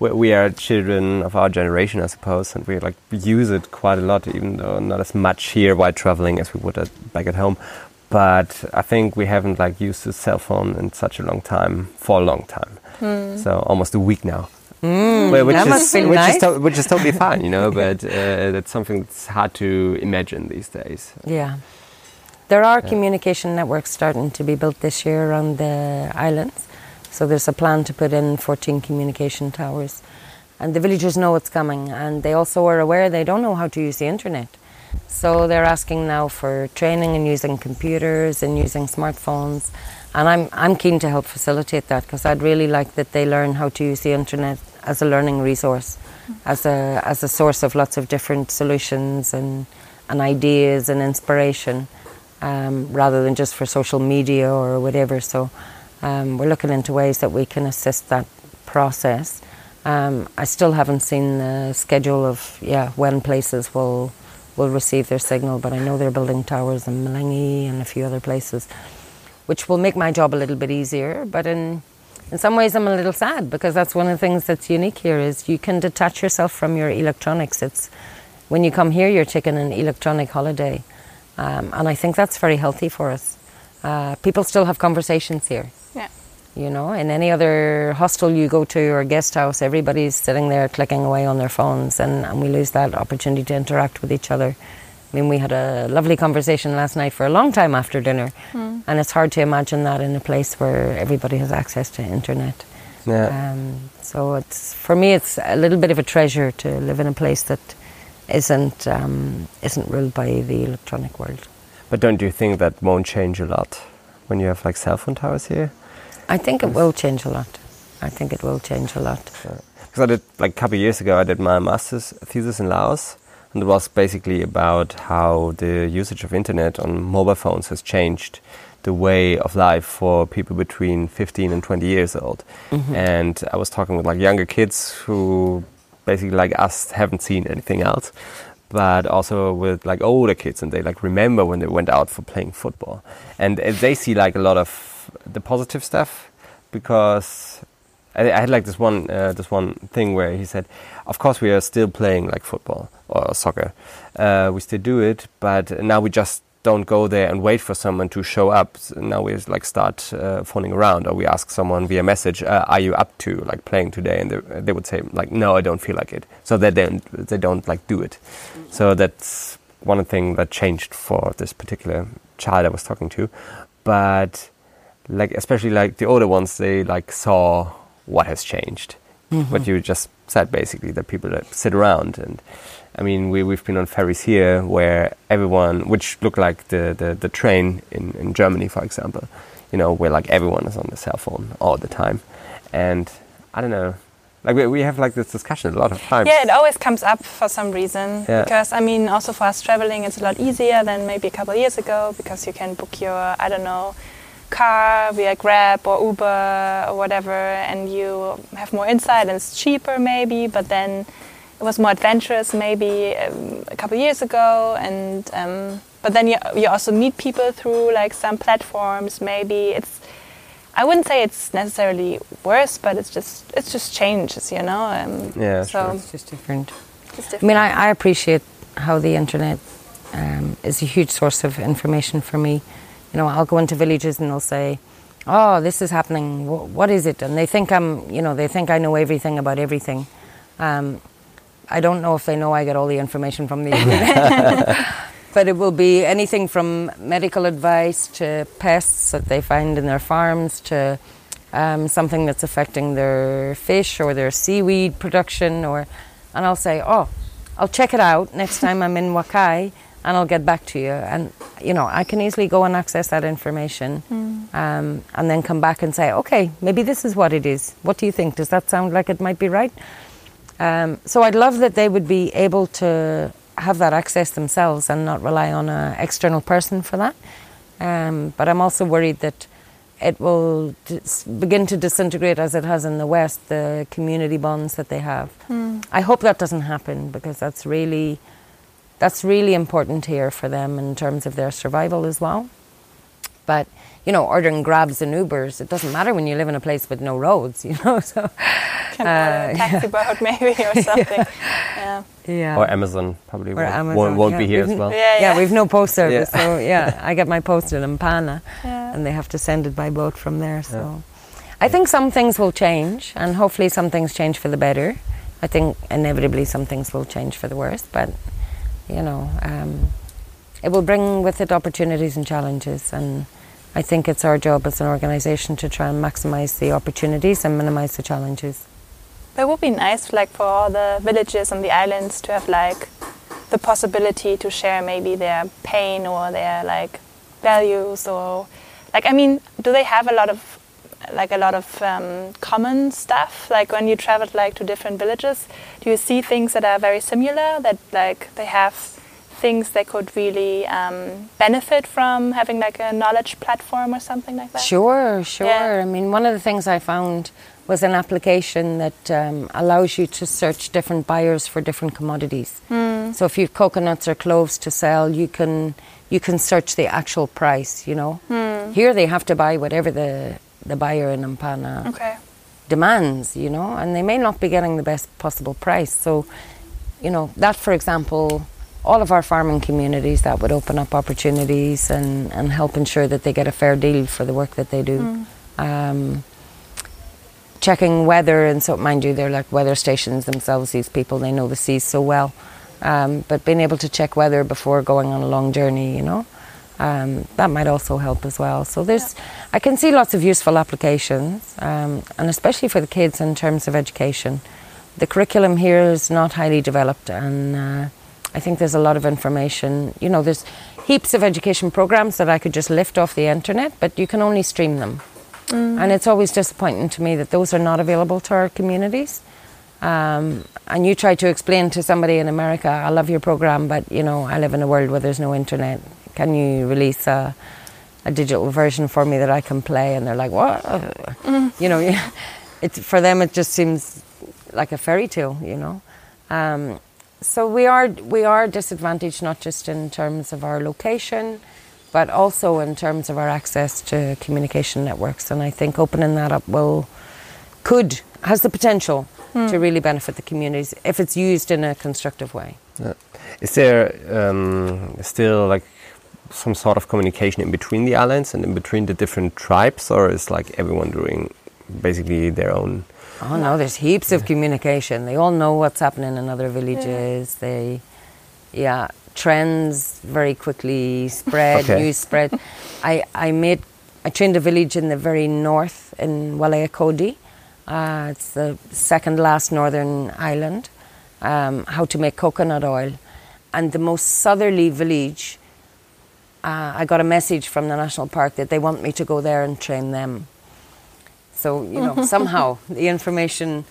we are children of our generation, I suppose, and we like use it quite a lot, even though not as much here while traveling as we would at, back at home. But I think we haven't like used the cell phone in such a long time, for a long time. Mm. So almost a week now. Mm, well, which that is, must be which nice. Is to- which is totally fine, you know, but uh, that's something that's hard to imagine these days. Yeah. There are yeah. communication networks starting to be built this year around the islands. So there's a plan to put in fourteen communication towers, and the villagers know what's coming, and they also are aware they don't know how to use the internet. So they're asking now for training in using computers and using smartphones, and I'm I'm keen to help facilitate that, because I'd really like that they learn how to use the internet as a learning resource, as a as a source of lots of different solutions and and ideas and inspiration, um, rather than just for social media or whatever. So. Um, we're looking into ways that we can assist that process. Um, I still haven't seen the schedule of yeah when places will will receive their signal, but I know they're building towers in Malengi and a few other places, which will make my job a little bit easier. But in in some ways, I'm a little sad, because that's one of the things that's unique here is you can detach yourself from your electronics. It's when you come here, you're taking an electronic holiday, um, and I think that's very healthy for us. Uh, people still have conversations here. Yeah. You know, in any other hostel you go to or guest house, everybody's sitting there clicking away on their phones, and, and we lose that opportunity to interact with each other. I mean, we had a lovely conversation last night for a long time after dinner, mm. and it's hard to imagine that in a place where everybody has access to internet. Yeah. Um, so it's for me, it's a little bit of a treasure to live in a place that isn't um, isn't ruled by the electronic world. But don't you think that won't change a lot when you have like cell phone towers here? I think it will change a lot. I think it will change a lot. Because so, I did, like a couple of years ago, I did my master's thesis in Laos, and it was basically about how the usage of internet on mobile phones has changed the way of life for people between fifteen and twenty years old. Mm-hmm. And I was talking with like younger kids who basically like us haven't seen anything else, but also with like older kids, and they like remember when they went out for playing football. And they see like a lot of the positive stuff, because I, I had like this one uh, this one thing where he said, of course we are still playing like football or soccer, uh, we still do it, but now we just don't go there and wait for someone to show up. So now we just like start uh, phoning around, or we ask someone via message, uh, are you up to like playing today? And they, they would say like, no, I don't feel like it, so that they don't, they don't like do it. So that's one thing that changed for this particular child I was talking to. But like especially like the older ones, they like saw what has changed. Mm-hmm. What you just said, basically, that people like, sit around. And I mean, we we've been on ferries here where everyone, which look like the the, the train in, in Germany, for example, you know, where like everyone is on the cell phone all the time. And I don't know, like we we have like this discussion a lot of times. Yeah, it always comes up for some reason. Yeah. Because I mean, also for us traveling, it's a lot easier than maybe a couple of years ago, because you can book your I don't know. car via Grab or Uber or whatever, and you have more insight, and it's cheaper maybe. But then it was more adventurous maybe um, a couple of years ago, and um, but then you you also meet people through like some platforms. Maybe it's I wouldn't say it's necessarily worse, but it's just it's just changes, you know. Um, yeah, so sure. It's just different. It's different. I mean, I, I appreciate how the internet um, is a huge source of information for me. You know, I'll go into villages and they'll say, oh, this is happening. What, what is it? And they think I'm, you know, they think I know everything about everything. Um, I don't know if they know I get all the information from the internet. But it will be anything from medical advice to pests that they find in their farms to um, something that's affecting their fish or their seaweed production. Or, and I'll say, oh, I'll check it out next time I'm in Wakai, and I'll get back to you. And, you know, I can easily go and access that information mm. um, and then come back and say, okay, maybe this is what it is. What do you think? Does that sound like it might be right? Um, so I'd love that they would be able to have that access themselves and not rely on an external person for that. Um, but I'm also worried that it will dis- begin to disintegrate, as it has in the West, the community bonds that they have. Mm. I hope that doesn't happen, because that's really... That's really important here for them in terms of their survival as well. But, you know, ordering Grabs and Ubers, it doesn't matter when you live in a place with no roads, you know. So, Can uh, a taxi yeah. boat maybe or something. Yeah. yeah. yeah. Or Amazon probably or won't, Amazon, won't, won't yeah. be here we've, as well. Yeah, yeah. yeah, we've no post service. Yeah. So, yeah, I get my post in Ampana yeah. and they have to send it by boat from there. So yeah. I think some things will change, and hopefully some things change for the better. I think inevitably some things will change for the worse, but... You know, um, it will bring with it opportunities and challenges, and I think it's our job as an organisation to try and maximise the opportunities and minimise the challenges. It would be nice, like, for all the villages on the islands to have, like, the possibility to share maybe their pain or their, like, values or, like, I mean, do they have a lot of, like, a lot of um, common stuff? Like, when you travel, like, to different villages, do you see things that are very similar, that, like, they have things they could really um, benefit from having, like, a knowledge platform or something like that? Sure, sure. Yeah. I mean, one of the things I found was an application that um, allows you to search different buyers for different commodities. Mm. So if you've coconuts or cloves to sell, you can you can search the actual price, you know. Mm. Here they have to buy whatever the... the buyer in Ampana okay. demands, you know, and they may not be getting the best possible price. So, you know, that, for example, all of our farming communities, that would open up opportunities and, and help ensure that they get a fair deal for the work that they do. Mm. Um, checking weather, and so, mind you, they're like weather stations themselves, these people, they know the seas so well. Um, but being able to check weather before going on a long journey, you know. Um, that might also help as well. So there's, yeah. I can see lots of useful applications, um, and especially for the kids in terms of education. The curriculum here is not highly developed, and uh, I think there's a lot of information. You know, there's heaps of education programs that I could just lift off the internet, but you can only stream them. Mm. And it's always disappointing to me that those are not available to our communities. Um, and you try to explain to somebody in America, I love your program, but, you know, I live in a world where there's no internet. Can you release a, a digital version for me that I can play? And they're like, what? Mm. You know, it's, for them it just seems like a fairy tale, you know. Um, so we are we are disadvantaged, not just in terms of our location, but also in terms of our access to communication networks. And I think opening that up will, could, has the potential mm. to really benefit the communities if it's used in a constructive way. Yeah. Is there um, still, like, some sort of communication in between the islands and in between the different tribes, or is, like, everyone doing basically their own? Oh no, there's heaps yeah. of communication. They all know what's happening in other villages. Yeah. They, yeah, trends very quickly spread, okay. news spread. I, I made, I trained a village in the very north in Walea Kodi. Uh, it's the second last northern island. Um, how to make coconut oil, and the most southerly village. Uh, I got a message from the national park that they want me to go there and train them. So, you know, somehow the information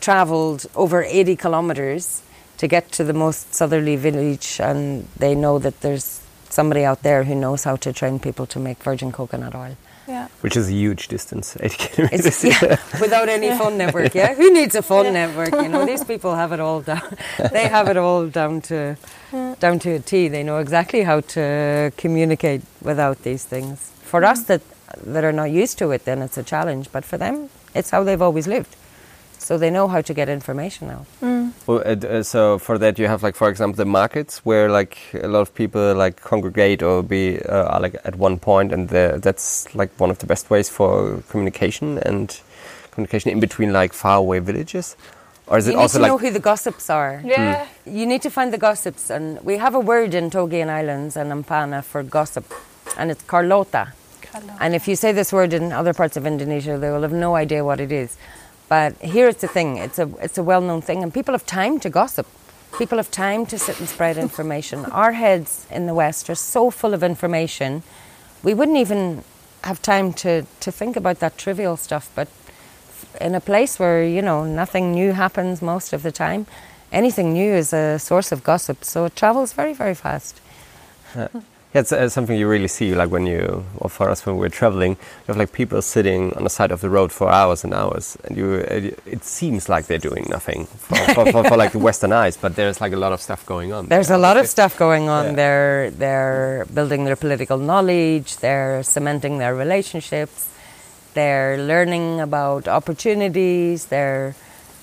travelled over eighty kilometres to get to the most southerly village, and they know that there's somebody out there who knows how to train people to make virgin coconut oil. Yeah. Which is a huge distance, eighty kilometres. Yeah, without any yeah. phone network, yeah? Who needs a phone yeah. network? You know, these people have it all down. They have it all down to yeah. down to a T. They know exactly how to communicate without these things. For mm-hmm. us that that are not used to it, then it's a challenge. But for them, it's how they've always lived. So they know how to get information out. Mm. Well, uh, so for that you have, like, for example, the markets where, like, a lot of people, like, congregate or be uh, are, like, at one point, and that's, like, one of the best ways for communication and communication in between, like, faraway villages. Or is you it need also to like know who the gossips are. Yeah. Mm. You need to find the gossips, and we have a word in Togean Islands and Ampana for gossip, and it's Carlota. Carlota. And if you say this word in other parts of Indonesia, they will have no idea what it is. But here it's the thing, it's a, it's a well-known thing, and people have time to gossip. people have time to sit and spread information. Our heads in the West are so full of information, we wouldn't even have time to, to think about that trivial stuff. But in a place where, you know, nothing new happens most of the time, anything new is a source of gossip. So it travels very, very fast. Uh, it's uh, something you really see, like when you, or for us when we're traveling, you have like people sitting on the side of the road for hours and hours, and you, it, it seems like they're doing nothing for, for, for, for like the Western eyes, but there's like a lot of stuff going on. There's there. a lot of stuff going on. Yeah. They're they're building their political knowledge. They're cementing their relationships. They're learning about opportunities. They're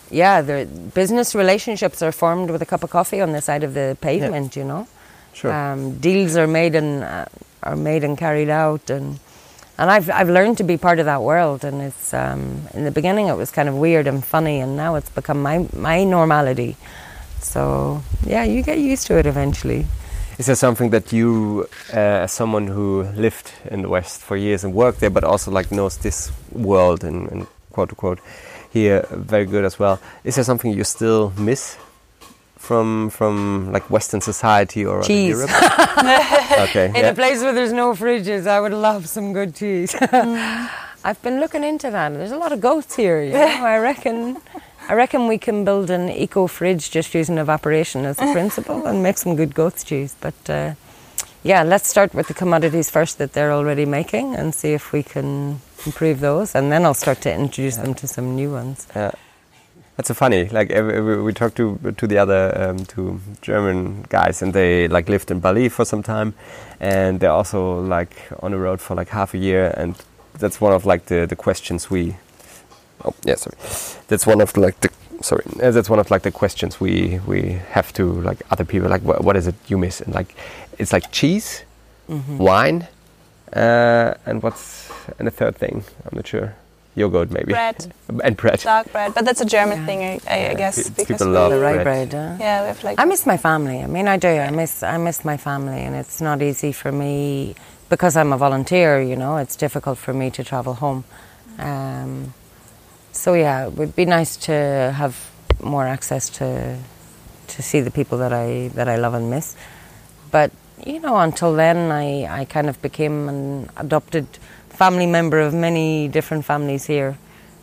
yeah, their business relationships are formed with a cup of coffee on the side of the pavement. Yeah. You know. Sure. Um, deals are made and uh, are made and carried out, and and I've I've learned to be part of that world. And it's um, in the beginning it was kind of weird and funny, and now it's become my my normality. So yeah, you get used to it eventually. Is there something that you, uh, as someone who lived in the West for years and worked there, but also like knows this world and, and quote unquote here very good as well? Is there something you still miss from from like Western society or cheese. Europe? Okay, in yeah. a place where there's no fridges, I would love some good cheese. mm. I've been looking into that. There's a lot of goats here, you know. I reckon I reckon we can build an eco fridge just using evaporation as a principle and make some good goat's cheese. But uh, yeah, let's start with the commodities first that they're already making and see if we can improve those, and then I'll start to introduce yeah. them to some new ones. Yeah. That's so funny. Like we talked to to the other um, two German guys, and they like lived in Bali for some time, and they're also like on the road for like half a year. And that's one of like the, the questions we. Oh yeah, sorry. That's one of like the sorry. That's one of like the questions we we have to like other people. Like wh what is it you miss? And like it's like cheese, mm-hmm. wine, uh, and what's and the third thing? I'm not sure. Yogurt, maybe. Bread. And bread. Dark bread. But that's a German yeah. thing, I, I, I guess. It's because people love the rye bread. bread uh. Yeah, we have like... I miss my family. I mean, I do. I miss I miss my family, and it's not easy for me, because I'm a volunteer, you know, it's difficult for me to travel home. Um, so, yeah, it would be nice to have more access to to see the people that I, that I love and miss. But, you know, until then, I, I kind of became an adopted... family member of many different families here.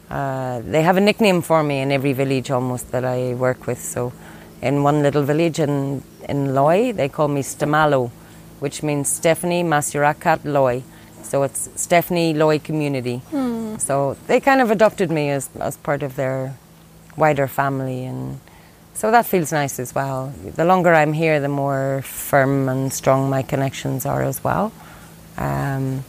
Uh, they have a nickname for me in every village almost that I work with. So in one little village in, in Loi, they call me Stamalo, which means Stephanie Masyarakat Loi. So it's Stephanie Loi Community. Mm. So they kind of adopted me as, as part of their wider family. And so that feels nice as well. The longer I'm here, the more firm and strong my connections are as well. Um,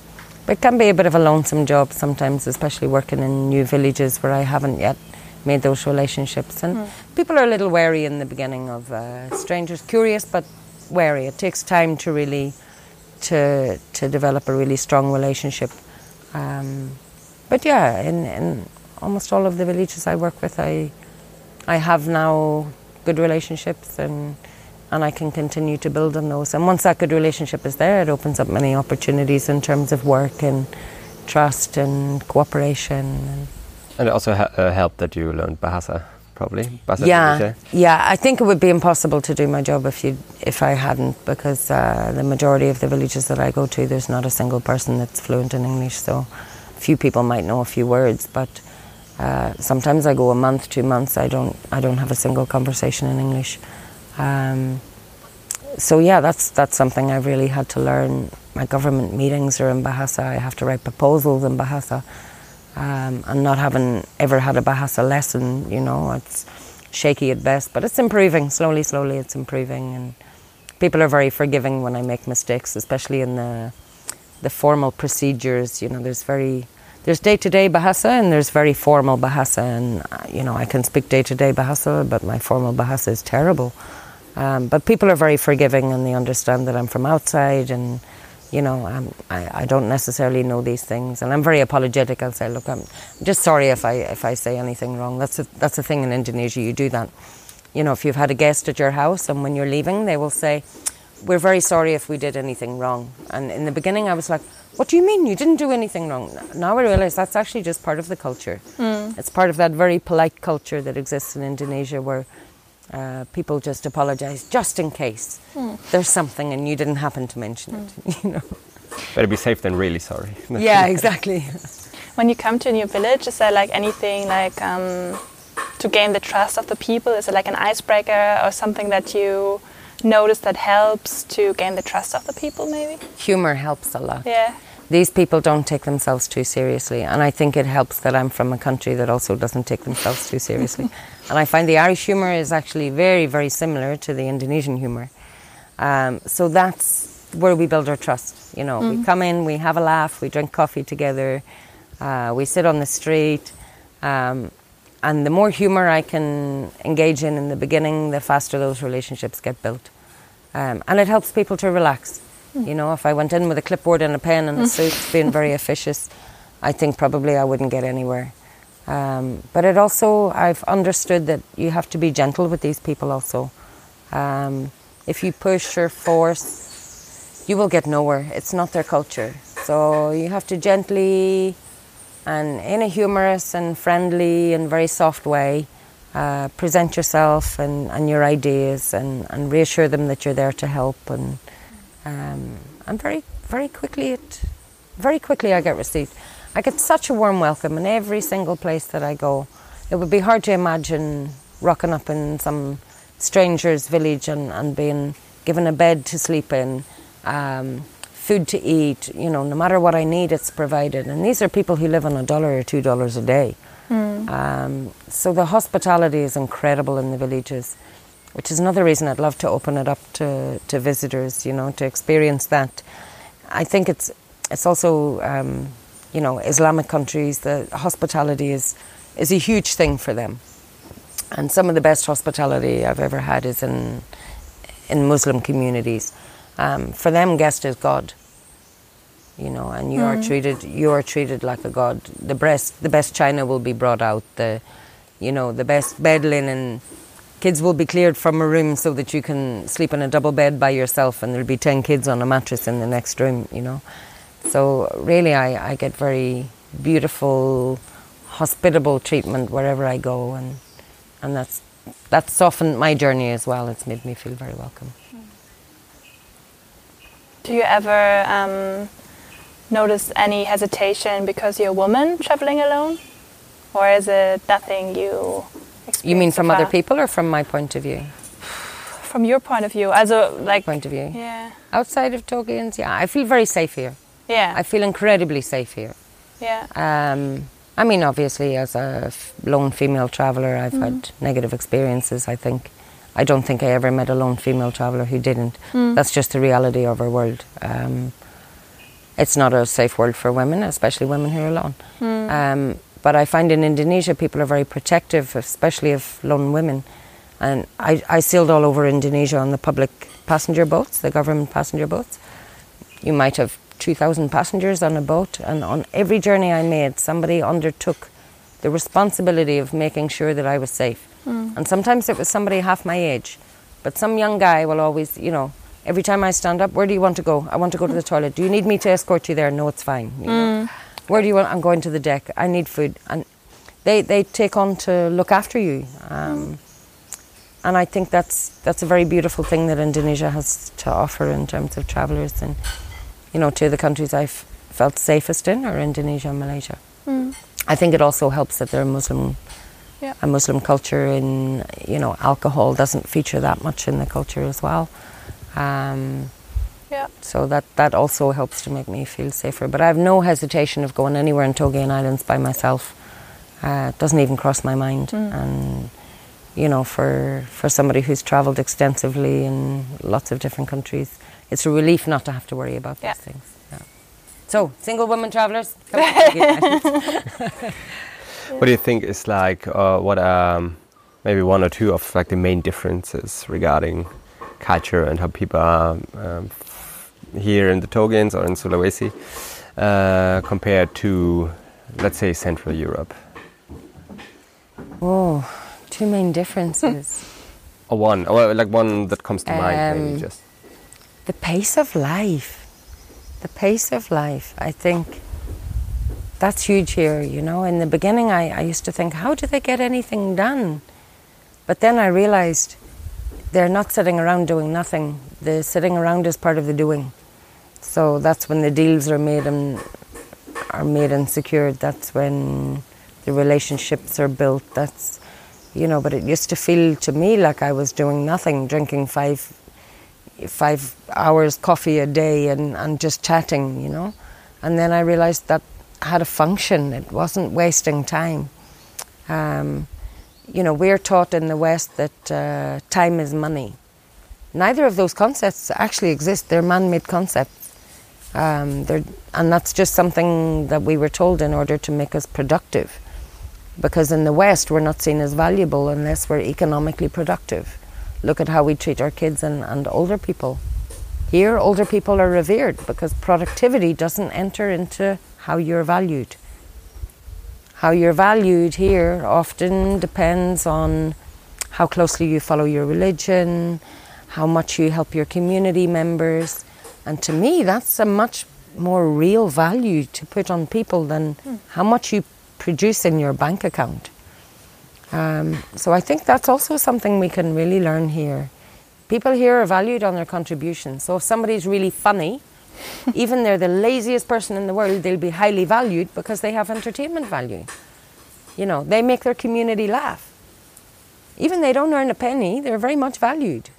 It can be a bit of a lonesome job sometimes, especially working in new villages where I haven't yet made those relationships. And mm. people are a little wary in the beginning of uh, strangers, curious but wary. It takes time to really to to develop a really strong relationship. Um, but yeah, in, in almost all of the villages I work with, I I have now good relationships, and and I can continue to build on those. And once that good relationship is there, it opens up many opportunities in terms of work and trust and cooperation. And, and it also ha uh, helped that you learned Bahasa, probably? Bahasa yeah, Indonesia. yeah. I think it would be impossible to do my job if you if I hadn't, because uh, the majority of the villages that I go to, there's not a single person that's fluent in English, so few people might know a few words, but uh, sometimes I go a month, two months, I don't, I don't have a single conversation in English. Um, so yeah, that's that's something I really had to learn. My government meetings are in Bahasa. I have to write proposals in Bahasa, um, and not having ever had a Bahasa lesson, you know, it's shaky at best, but it's improving slowly, slowly. It's improving, and people are very forgiving when I make mistakes, especially in the the formal procedures. You know, there's very there's day-to-day Bahasa and there's very formal Bahasa, and you know, I can speak day-to-day Bahasa, but my formal Bahasa is terrible. Um, but people are very forgiving, and they understand that I'm from outside, and, you know, I'm, I, I don't necessarily know these things. And I'm very apologetic. I'll say, look, I'm just sorry if I, if I say anything wrong. That's a, that's a thing in Indonesia. You do that. You know, if you've had a guest at your house and when you're leaving, they will say, we're very sorry if we did anything wrong. And in the beginning, I was like, what do you mean? You didn't do anything wrong. Now I realize that's actually just part of the culture. Mm. It's part of that very polite culture that exists in Indonesia, where Uh, people just apologize just in case mm. there's something and you didn't happen to mention mm. it, you know. Better be safe than really sorry. Yeah, exactly. When you come to a new village, is there like anything like um, to gain the trust of the people? Is it like an icebreaker or something that you notice that helps to gain the trust of the people maybe? Humor helps a lot. Yeah. These people don't take themselves too seriously, and I think it helps that I'm from a country that also doesn't take themselves too seriously. And I find the Irish humour is actually very, very similar to the Indonesian humour. Um, so that's where we build our trust, you know. Mm. We come in, we have a laugh, we drink coffee together, uh, we sit on the street, um, and the more humour I can engage in in the beginning, the faster those relationships get built. Um, and it helps people to relax. You know, if I went in with a clipboard and a pen and a suit, being very officious, I think probably I wouldn't get anywhere. Um, but it also, I've understood that you have to be gentle with these people also. Um, if you push or force, you will get nowhere. It's not their culture. So you have to gently and in a humorous and friendly and very soft way uh, present yourself and, and your ideas and, and reassure them that you're there to help. And Um, and very, very quickly, it, very quickly I get received. I get such a warm welcome in every single place that I go. It would be hard to imagine rocking up in some stranger's village and, and being given a bed to sleep in, um, food to eat. You know, no matter what I need, it's provided. And these are people who live on a dollar or two dollars a day. Mm. Um, so the hospitality is incredible in the villages, which is another reason I'd love to open it up to, to visitors, you know, to experience that. I think it's it's also, um, you know, Islamic countries, the hospitality is, is a huge thing for them. And some of the best hospitality I've ever had is in, in Muslim communities. Um, for them, guest is God, you know, and you mm. are treated you are treated like a god. The best, the best china will be brought out, the, you know, the best bed linen. Kids will be cleared from a room so that you can sleep in a double bed by yourself, and there'll be ten kids on a mattress in the next room, you know. So really I, I get very beautiful, hospitable treatment wherever I go, and and that's, that's softened my journey as well. It's made me feel very welcome. Do you ever um, notice any hesitation because you're a woman traveling alone? Or is it nothing you... You mean from other people or from my point of view? From your point of view, also like point of view. Yeah. Outside of Togeans, yeah, I feel very safe here. Yeah. I feel incredibly safe here. Yeah. Um, I mean, obviously, as a lone female traveller, I've mm. had negative experiences. I think, I don't think I ever met a lone female traveller who didn't. Mm. That's just the reality of our world. Um, it's not a safe world for women, especially women who are alone. Mm. Um, But I find in Indonesia, people are very protective, especially of lone women. And I, I sailed all over Indonesia on the public passenger boats, the government passenger boats. You might have two thousand passengers on a boat. And on every journey I made, somebody undertook the responsibility of making sure that I was safe. Mm. And sometimes it was somebody half my age. But some young guy will always, you know, every time I stand up, where do you want to go? I want to go to the toilet. Do you need me to escort you there? No, it's fine. You know? Mm. Where do you want? I'm going to the deck. I need food. And they, they take on to look after you. Um, and I think that's that's a very beautiful thing that Indonesia has to offer in terms of travellers. And, you know, two of the countries I've felt safest in are Indonesia and Malaysia. Mm. I think it also helps that they're Muslim. Yeah. A Muslim culture in, you know, alcohol doesn't feature that much in the culture as well. Um... Yeah. So that, that also helps to make me feel safer. But I have no hesitation of going anywhere in Togean Islands by myself. Uh, it doesn't even cross my mind. Mm. And, you know, for, for somebody who's travelled extensively in lots of different countries, it's a relief not to have to worry about yeah. these things. Yeah. So, single women travellers, come to Togean Islands. What do you think is like, uh, what um, maybe one or two of like the main differences regarding culture and how people are um, here in the Togeans or in Sulawesi uh, compared to, let's say, Central Europe? Oh, two main differences. Or one, or like one that comes to um, mind, maybe just. The pace of life. The pace of life, I think that's huge here, you know. In the beginning, I, I used to think, how do they get anything done? But then I realized they're not sitting around doing nothing. The sitting around is part of the doing. So that's when the deals are made and are made and secured. That's when the relationships are built. That's, you know, but it used to feel to me like I was doing nothing, drinking five, five hours coffee a day and, and just chatting, you know. And then I realized that had a function. It wasn't wasting time. Um, you know, we're taught in the West that uh, time is money. Neither of those concepts actually exist. They're man-made concepts. Um, they're, and that's just something that we were told in order to make us productive. Because in the West, we're not seen as valuable unless we're economically productive. Look at how we treat our kids and, and older people. Here, older people are revered because productivity doesn't enter into how you're valued. How you're valued here often depends on how closely you follow your religion, how much you help your community members. And to me, that's a much more real value to put on people than mm. how much you produce in your bank account. Um, so I think that's also something we can really learn here. People here are valued on their contribution. So if somebody's really funny, even they're the laziest person in the world, they'll be highly valued because they have entertainment value. You know, they make their community laugh. Even they don't earn a penny, they're very much valued.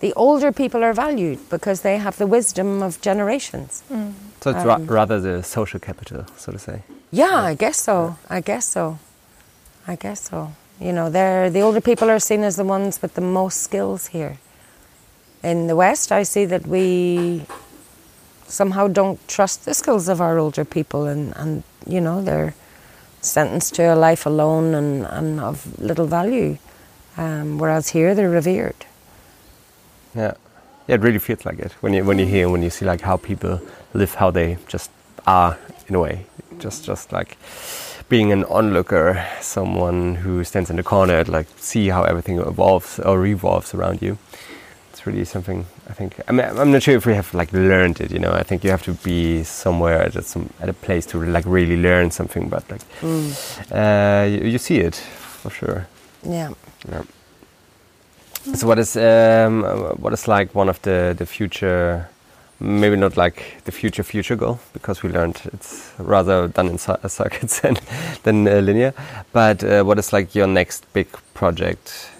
The older people are valued because they have the wisdom of generations. Mm. So it's um, ra rather the social capital, so to say. Yeah, I guess so. I guess so. I guess so. You know, they're, the older people are seen as the ones with the most skills here. In the West, I see that we somehow don't trust the skills of our older people and, and you know, they're sentenced to a life alone and, and of little value, um, whereas here they're revered. Yeah. Yeah, it really feels like it when you when you hear, when you see like how people live, how they just are in a way, just just like being an onlooker, someone who stands in the corner, like see how everything evolves or revolves around you. It's really something I think I mean, I'm not sure if we have like learned it, you know. I think you have to be somewhere at a, some, at a place to like really learn something, but like mm. uh, you, you see it for sure. Yeah. Yeah. So what is um, what is like one of the the future, maybe not like the future future goal, because we learned it's rather done in circuits than than uh, linear. But uh, what is like your next big project?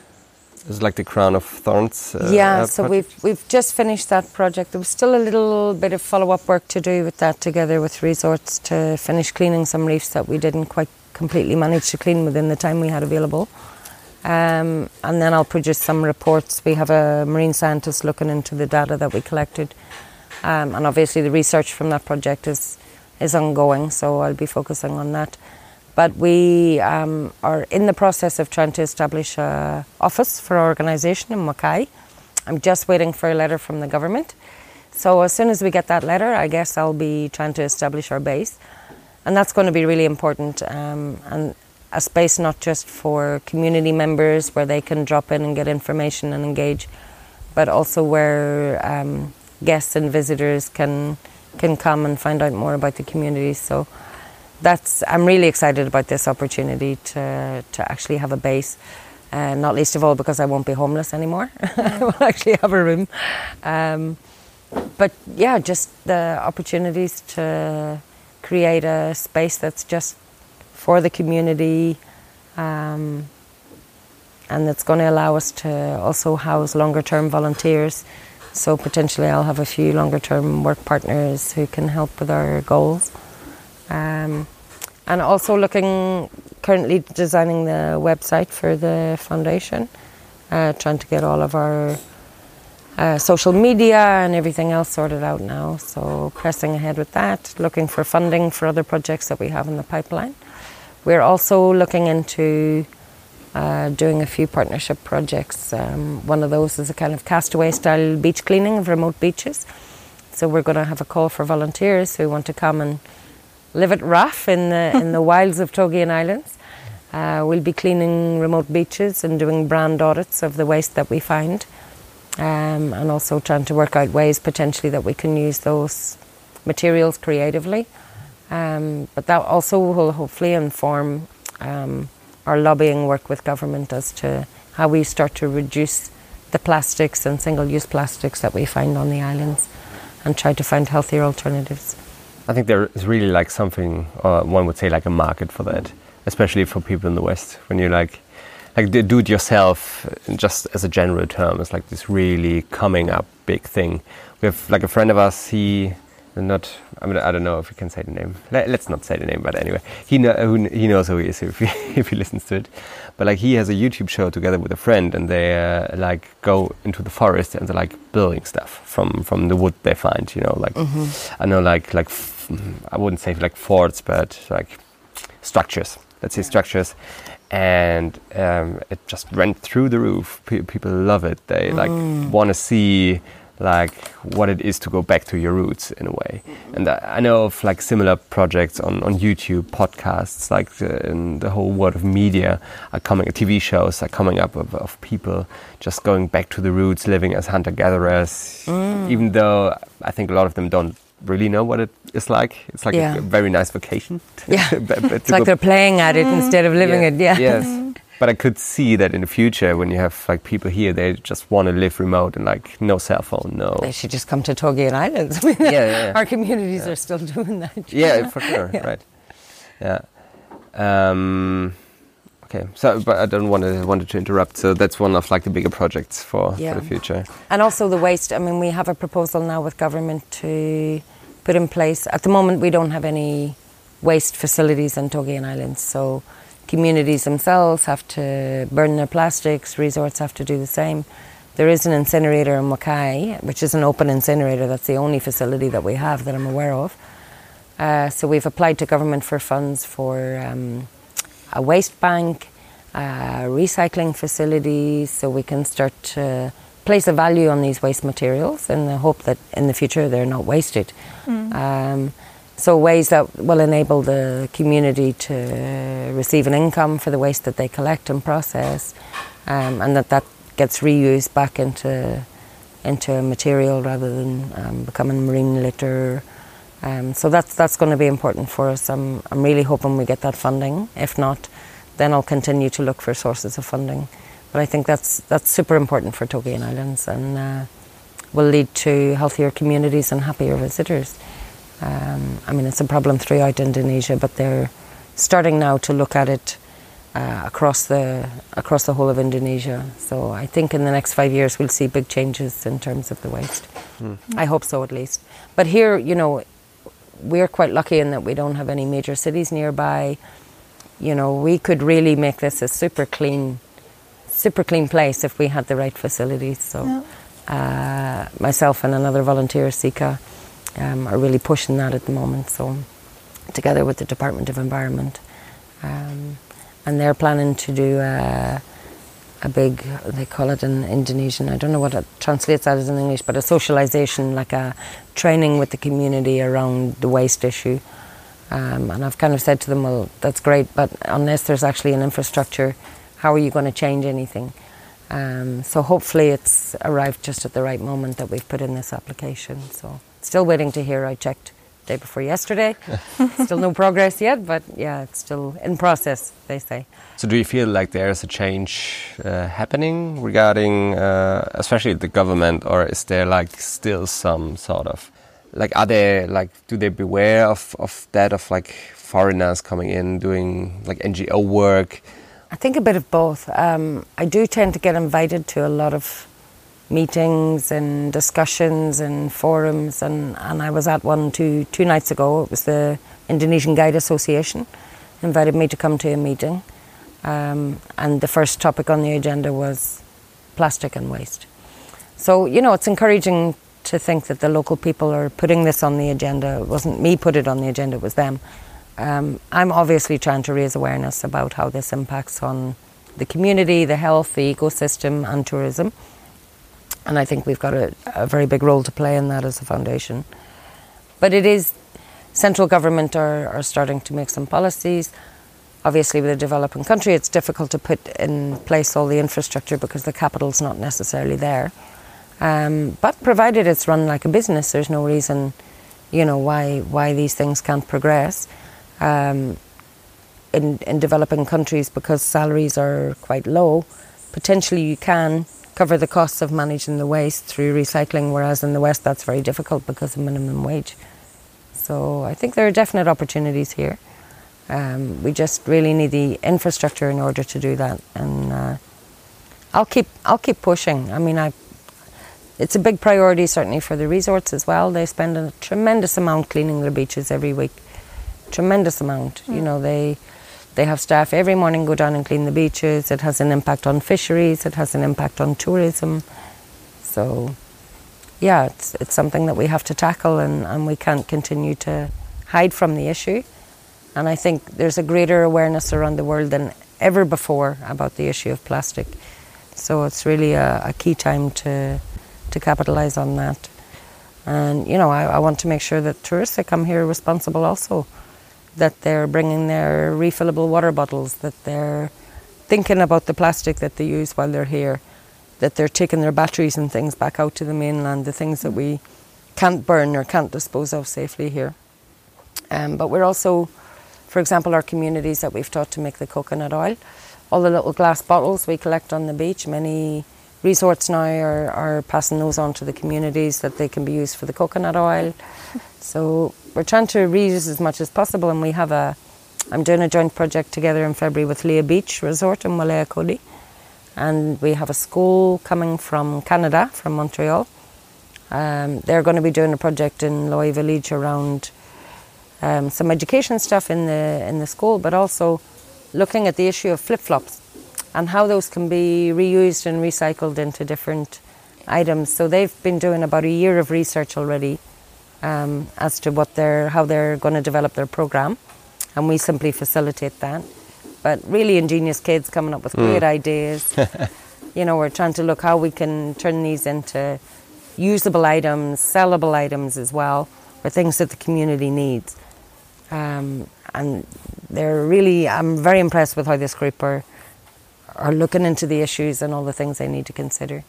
It's like the Crown of Thorns. Uh, yeah, so project. we've we've just finished that project. There was still a little bit of follow-up work to do with that, together with resorts, to finish cleaning some reefs that we didn't quite completely manage to clean within the time we had available. Um, and then I'll produce some reports. We have a marine scientist looking into the data that we collected, um, and obviously the research from that project is is ongoing. So I'll be focusing on that. But we um, are in the process of trying to establish an office for our organisation in Wakai. I'm just waiting for a letter from the government. So as soon as we get that letter, I guess I'll be trying to establish our base. And that's going to be really important. Um, and a space not just for community members where they can drop in and get information and engage, but also where um, guests and visitors can, can come and find out more about the community. So That's, I'm really excited about this opportunity to to actually have a base, uh, not least of all because I won't be homeless anymore. I will actually have a room. Um, but yeah, just the opportunities to create a space that's just for the community, um, and that's going to allow us to also house longer term volunteers. So potentially I'll have a few longer term work partners who can help with our goals. Um, and also looking, currently designing the website for the foundation, uh, trying to get all of our uh, social media and everything else sorted out now. So pressing ahead with that, looking for funding for other projects that we have in the pipeline. We're also looking into uh, doing a few partnership projects. Um, one of those is a kind of castaway style beach cleaning of remote beaches. So we're going to have a call for volunteers who want to come and live at R A F in the, in the wilds of Togean Islands. Uh, we'll be cleaning remote beaches and doing brand audits of the waste that we find, um, and also trying to work out ways potentially that we can use those materials creatively. Um, but that also will hopefully inform um, our lobbying work with government as to how we start to reduce the plastics and single-use plastics that we find on the islands and try to find healthier alternatives. I think there is really like something, uh, one would say like a market for that, especially for people in the West. When you like, like do it yourself, just as a general term, it's like this really coming up big thing. We have like a friend of us, he not, I mean, I don't know if we can say the name. Let, let's not say the name, but anyway, he know, he knows who he is if he, if he listens to it. But like he has a YouTube show together with a friend, and they uh, like go into the forest and they're like building stuff from from the wood they find. You know, like mm-hmm. I know, like like f I wouldn't say like forts, but like structures. Let's say structures, and um, it just ran through the roof. P people love it. They like mm. want to see. Like what it is to go back to your roots in a way. Mm-hmm. And I know of like similar projects on, on YouTube, podcasts, like the, in the whole world of media are coming, T V shows are coming up of, of people just going back to the roots, living as hunter-gatherers, mm. even though I think a lot of them don't really know what it is like. It's like yeah. a, a very nice vacation. To, yeah, to, to it's like they're playing at it mm. instead of living yeah. it, yeah. Yes. But I could see that in the future, when you have like people here, they just want to live remote and like no cell phone, no. They should just come to Togean Islands. I mean, yeah, yeah, yeah. Our communities yeah. are still doing that. Yeah, for sure, yeah. right? Yeah. Um, okay. So, but I don't want to wanted to interrupt. So that's one of like the bigger projects for, yeah. for the future. And also the waste. I mean, we have a proposal now with government to put in place. At the moment, we don't have any waste facilities on Togean Islands, so. Communities themselves have to burn their plastics, resorts have to do the same. There is an incinerator in Wakai, which is an open incinerator. That's the only facility that we have that I'm aware of. Uh, so we've applied to government for funds for um, a waste bank, uh, recycling facilities, so we can start to place a value on these waste materials in the hope that in the future they're not wasted. Mm. Um, So ways that will enable the community to receive an income for the waste that they collect and process, um, and that that gets reused back into into a material rather than um, becoming marine litter. Um, so that's that's going to be important for us. I'm, I'm really hoping we get that funding. If not, then I'll continue to look for sources of funding. But I think that's that's super important for Togean Islands and uh, will lead to healthier communities and happier visitors. Um, I mean, it's a problem throughout Indonesia, but they're starting now to look at it uh, across the across the whole of Indonesia. So I think in the next five years we'll see big changes in terms of the waste. Mm. I hope so, at least. But here, you know, we're quite lucky in that we don't have any major cities nearby. You know, we could really make this a super clean, super clean place if we had the right facilities. So yeah. uh, myself and another volunteer, Sika, Um, are really pushing that at the moment, so together with the Department of Environment, um, and they're planning to do a, a big, they call it in Indonesian, I don't know what it translates as in English, but a socialization, like a training with the community around the waste issue, um, and I've kind of said to them, well, that's great, but unless there's actually an infrastructure, how are you going to change anything? Um, so hopefully it's arrived just at the right moment that we've put in this application. So still waiting to hear. I checked day before yesterday. Still no progress yet, but yeah, it's still in process, they say. So do you feel like there is a change uh, happening regarding uh, especially the government, or is there like still some sort of like, are they like, do they beware of, of that, of like foreigners coming in doing like N G O work? I think a bit of both. Um, I do tend to get invited to a lot of meetings and discussions and forums, and, and I was at one two, two nights ago. It was the Indonesian Guide Association invited me to come to a meeting. Um, and the first topic on the agenda was plastic and waste. So, you know, it's encouraging to think that the local people are putting this on the agenda. It wasn't me put it on the agenda, it was them. Um, I'm obviously trying to raise awareness about how this impacts on the community, the health, the ecosystem and tourism. And I think we've got a, a very big role to play in that as a foundation. But it is, central government are, are starting to make some policies. Obviously with a developing country, it's difficult to put in place all the infrastructure because the capital's not necessarily there. Um, but provided it's run like a business, there's no reason, you know, why, why these things can't progress. Um, in, in developing countries, because salaries are quite low, potentially you can cover the costs of managing the waste through recycling, whereas in the West that's very difficult because of minimum wage. So I think there are definite opportunities here. Um, we just really need the infrastructure in order to do that, and uh, I'll keep I'll keep pushing. I mean, I it's a big priority certainly for the resorts as well. They spend a tremendous amount cleaning their beaches every week, tremendous amount. Mm. You know, they they have staff every morning go down and clean the beaches. It has an impact on fisheries. It has an impact on tourism. So, yeah, it's it's something that we have to tackle, and, and we can't continue to hide from the issue. And I think there's a greater awareness around the world than ever before about the issue of plastic. So it's really a, a key time to to capitalise on that. And, you know, I, I want to make sure that tourists that come here are responsible also, that they're bringing their refillable water bottles, that they're thinking about the plastic that they use while they're here, that they're taking their batteries and things back out to the mainland, the things that we can't burn or can't dispose of safely here. Um, but we're also... For example, our communities that we've taught to make the coconut oil, all the little glass bottles we collect on the beach, many resorts now are, are passing those on to the communities that they can be used for the coconut oil. So we're trying to reuse as much as possible, and we have a, I'm doing a joint project together in February with Lea Beach Resort in Walea Kodi, and we have a school coming from Canada, from Montreal. Um, they're going to be doing a project in Loi village around Um, some education stuff in the in the school, but also looking at the issue of flip-flops and how those can be reused and recycled into different items. So they've been doing about a year of research already um, as to what they're how they're going to develop their program, and we simply facilitate that. But really ingenious kids coming up with mm. great ideas. You know, we're trying to look how we can turn these into usable items, sellable items as well, or things that the community needs. Um, and they're really, I'm very impressed with how this group are, are looking into the issues and all the things they need to consider.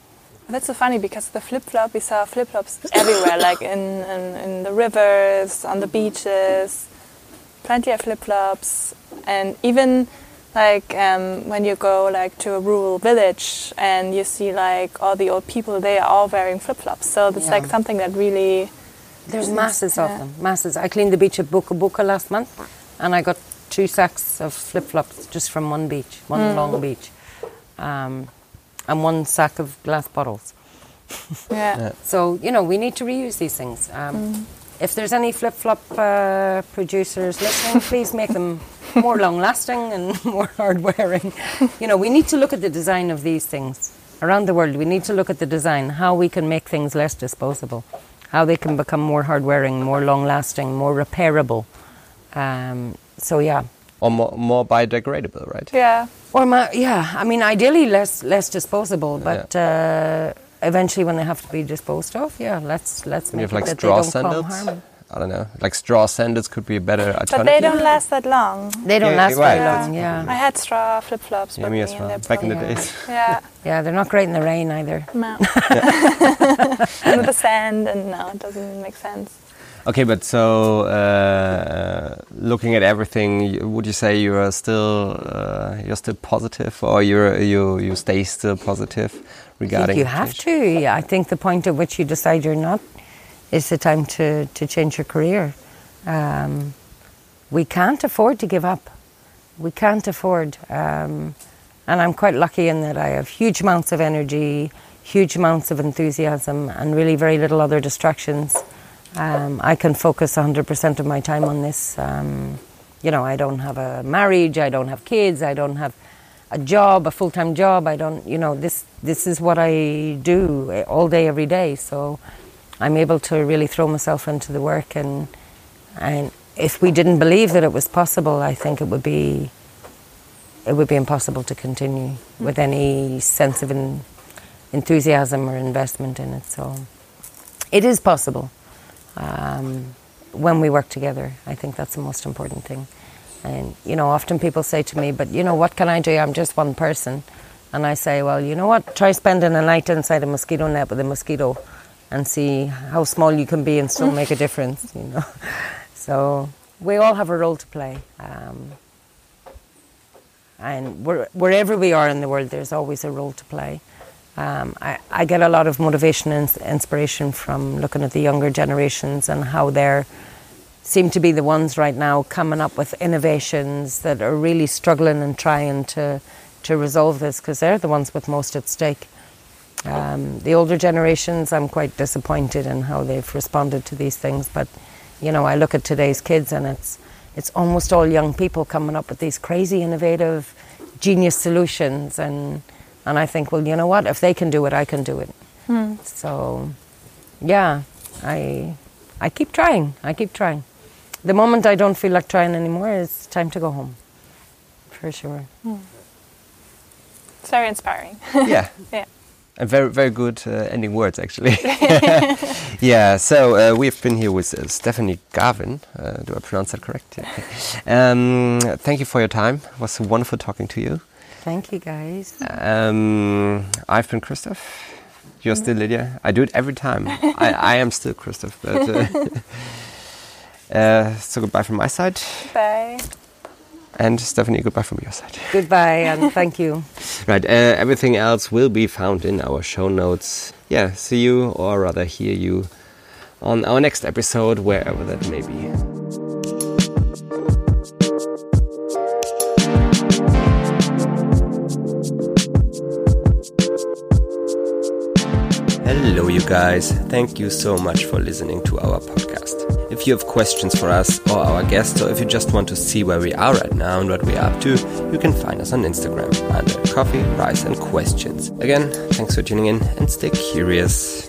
That's so funny, because the flip-flop, we saw flip-flops everywhere, like in, in, in the rivers, on the beaches, plenty of flip-flops. And even like um, when you go like to a rural village and you see like all the old people, they are all wearing flip-flops. So it's yeah. like something that really... There's masses yeah. of them, masses. I cleaned the beach at Buka Buka last month, and I got two sacks of flip-flops just from one beach, one mm. long beach, um, and one sack of glass bottles. yeah. yeah. So, you know, we need to reuse these things. Um, mm. If there's any flip-flop uh, producers listening, please make them more long-lasting and more hard-wearing. You know, we need to look at the design of these things. Around the world, we need to look at the design, how we can make things less disposable, how they can become more hard-wearing, more long-lasting, more repairable. Um, so, yeah. Or more, more biodegradable, right? Yeah. Or, my, yeah, I mean, ideally less less disposable, but yeah. uh, eventually when they have to be disposed of, yeah, let's, let's make have, it like, that straw they don't sandals? Come harm. I don't know, like straw sandals could be a better alternative. But they don't last that long. They don't yeah, last right. that long, yeah. I had straw flip-flops yeah, me as well. Back in the yeah. days. Yeah. Yeah, they're not great in the rain either. No. Yeah. And the sand, and no, it doesn't make sense. Okay, but so uh, looking at everything, would you say you are still uh, you're still positive, or you you you stay still positive regarding? I think you have to. I think the point at which you decide you're not, it's the time to, to change your career. Um, we can't afford to give up. We can't afford. Um, and I'm quite lucky in that I have huge amounts of energy, huge amounts of enthusiasm, and really very little other distractions. Um, I can focus one hundred percent of my time on this. Um, you know, I don't have a marriage, I don't have kids, I don't have a job, a full-time job. I don't, you know, this, this is what I do all day, every day. So... I'm able to really throw myself into the work, and and if we didn't believe that it was possible, I think it would be it would be impossible to continue with any sense of in, enthusiasm or investment in it. So it is possible um, when we work together. I think that's the most important thing. And you know, often people say to me, "But you know, what can I do? I'm just one person." And I say, "Well, you know what? Try spending a night inside a mosquito net with a mosquito." And see how small you can be and still make a difference, you know. So we all have a role to play. Um, And where, wherever we are in the world, there's always a role to play. Um, I, I get a lot of motivation and inspiration from looking at the younger generations and how they're seem to be the ones right now coming up with innovations that are really struggling and trying to, to resolve this, because they're the ones with most at stake. Um, the older generations, I'm quite disappointed in how they've responded to these things, but you know, I look at today's kids and it's, it's almost all young people coming up with these crazy, innovative, genius solutions, and, and I think, well, you know what, if they can do it, I can do it. Mm. So, yeah, I, I keep trying, I keep trying. The moment I don't feel like trying anymore, it's time to go home, for sure. Mm. It's very inspiring. Yeah. Yeah. And very, very good uh, ending words, actually. Yeah. So uh, we've been here with uh, Stephanie Gavin. Uh, do I pronounce that correct? Yeah. Um, thank you for your time. It was wonderful talking to you. Thank you, guys. Um, I've been Christoph. You're mm-hmm. still Lydia. I do it every time. I, I am still Christoph, but. Uh, Uh, so goodbye from my side. Bye. And Stephanie, goodbye from your side. Goodbye, and thank you. Right, uh, everything else will be found in our show notes. Yeah, see you, or rather hear you, on our next episode, wherever that may be. Hello, you guys. Thank you so much for listening to our podcast. If you have questions for us or our guests, or if you just want to see where we are right now and what we are up to, you can find us on Instagram under Coffee, Rice and Questions. Again, thanks for tuning in and stay curious.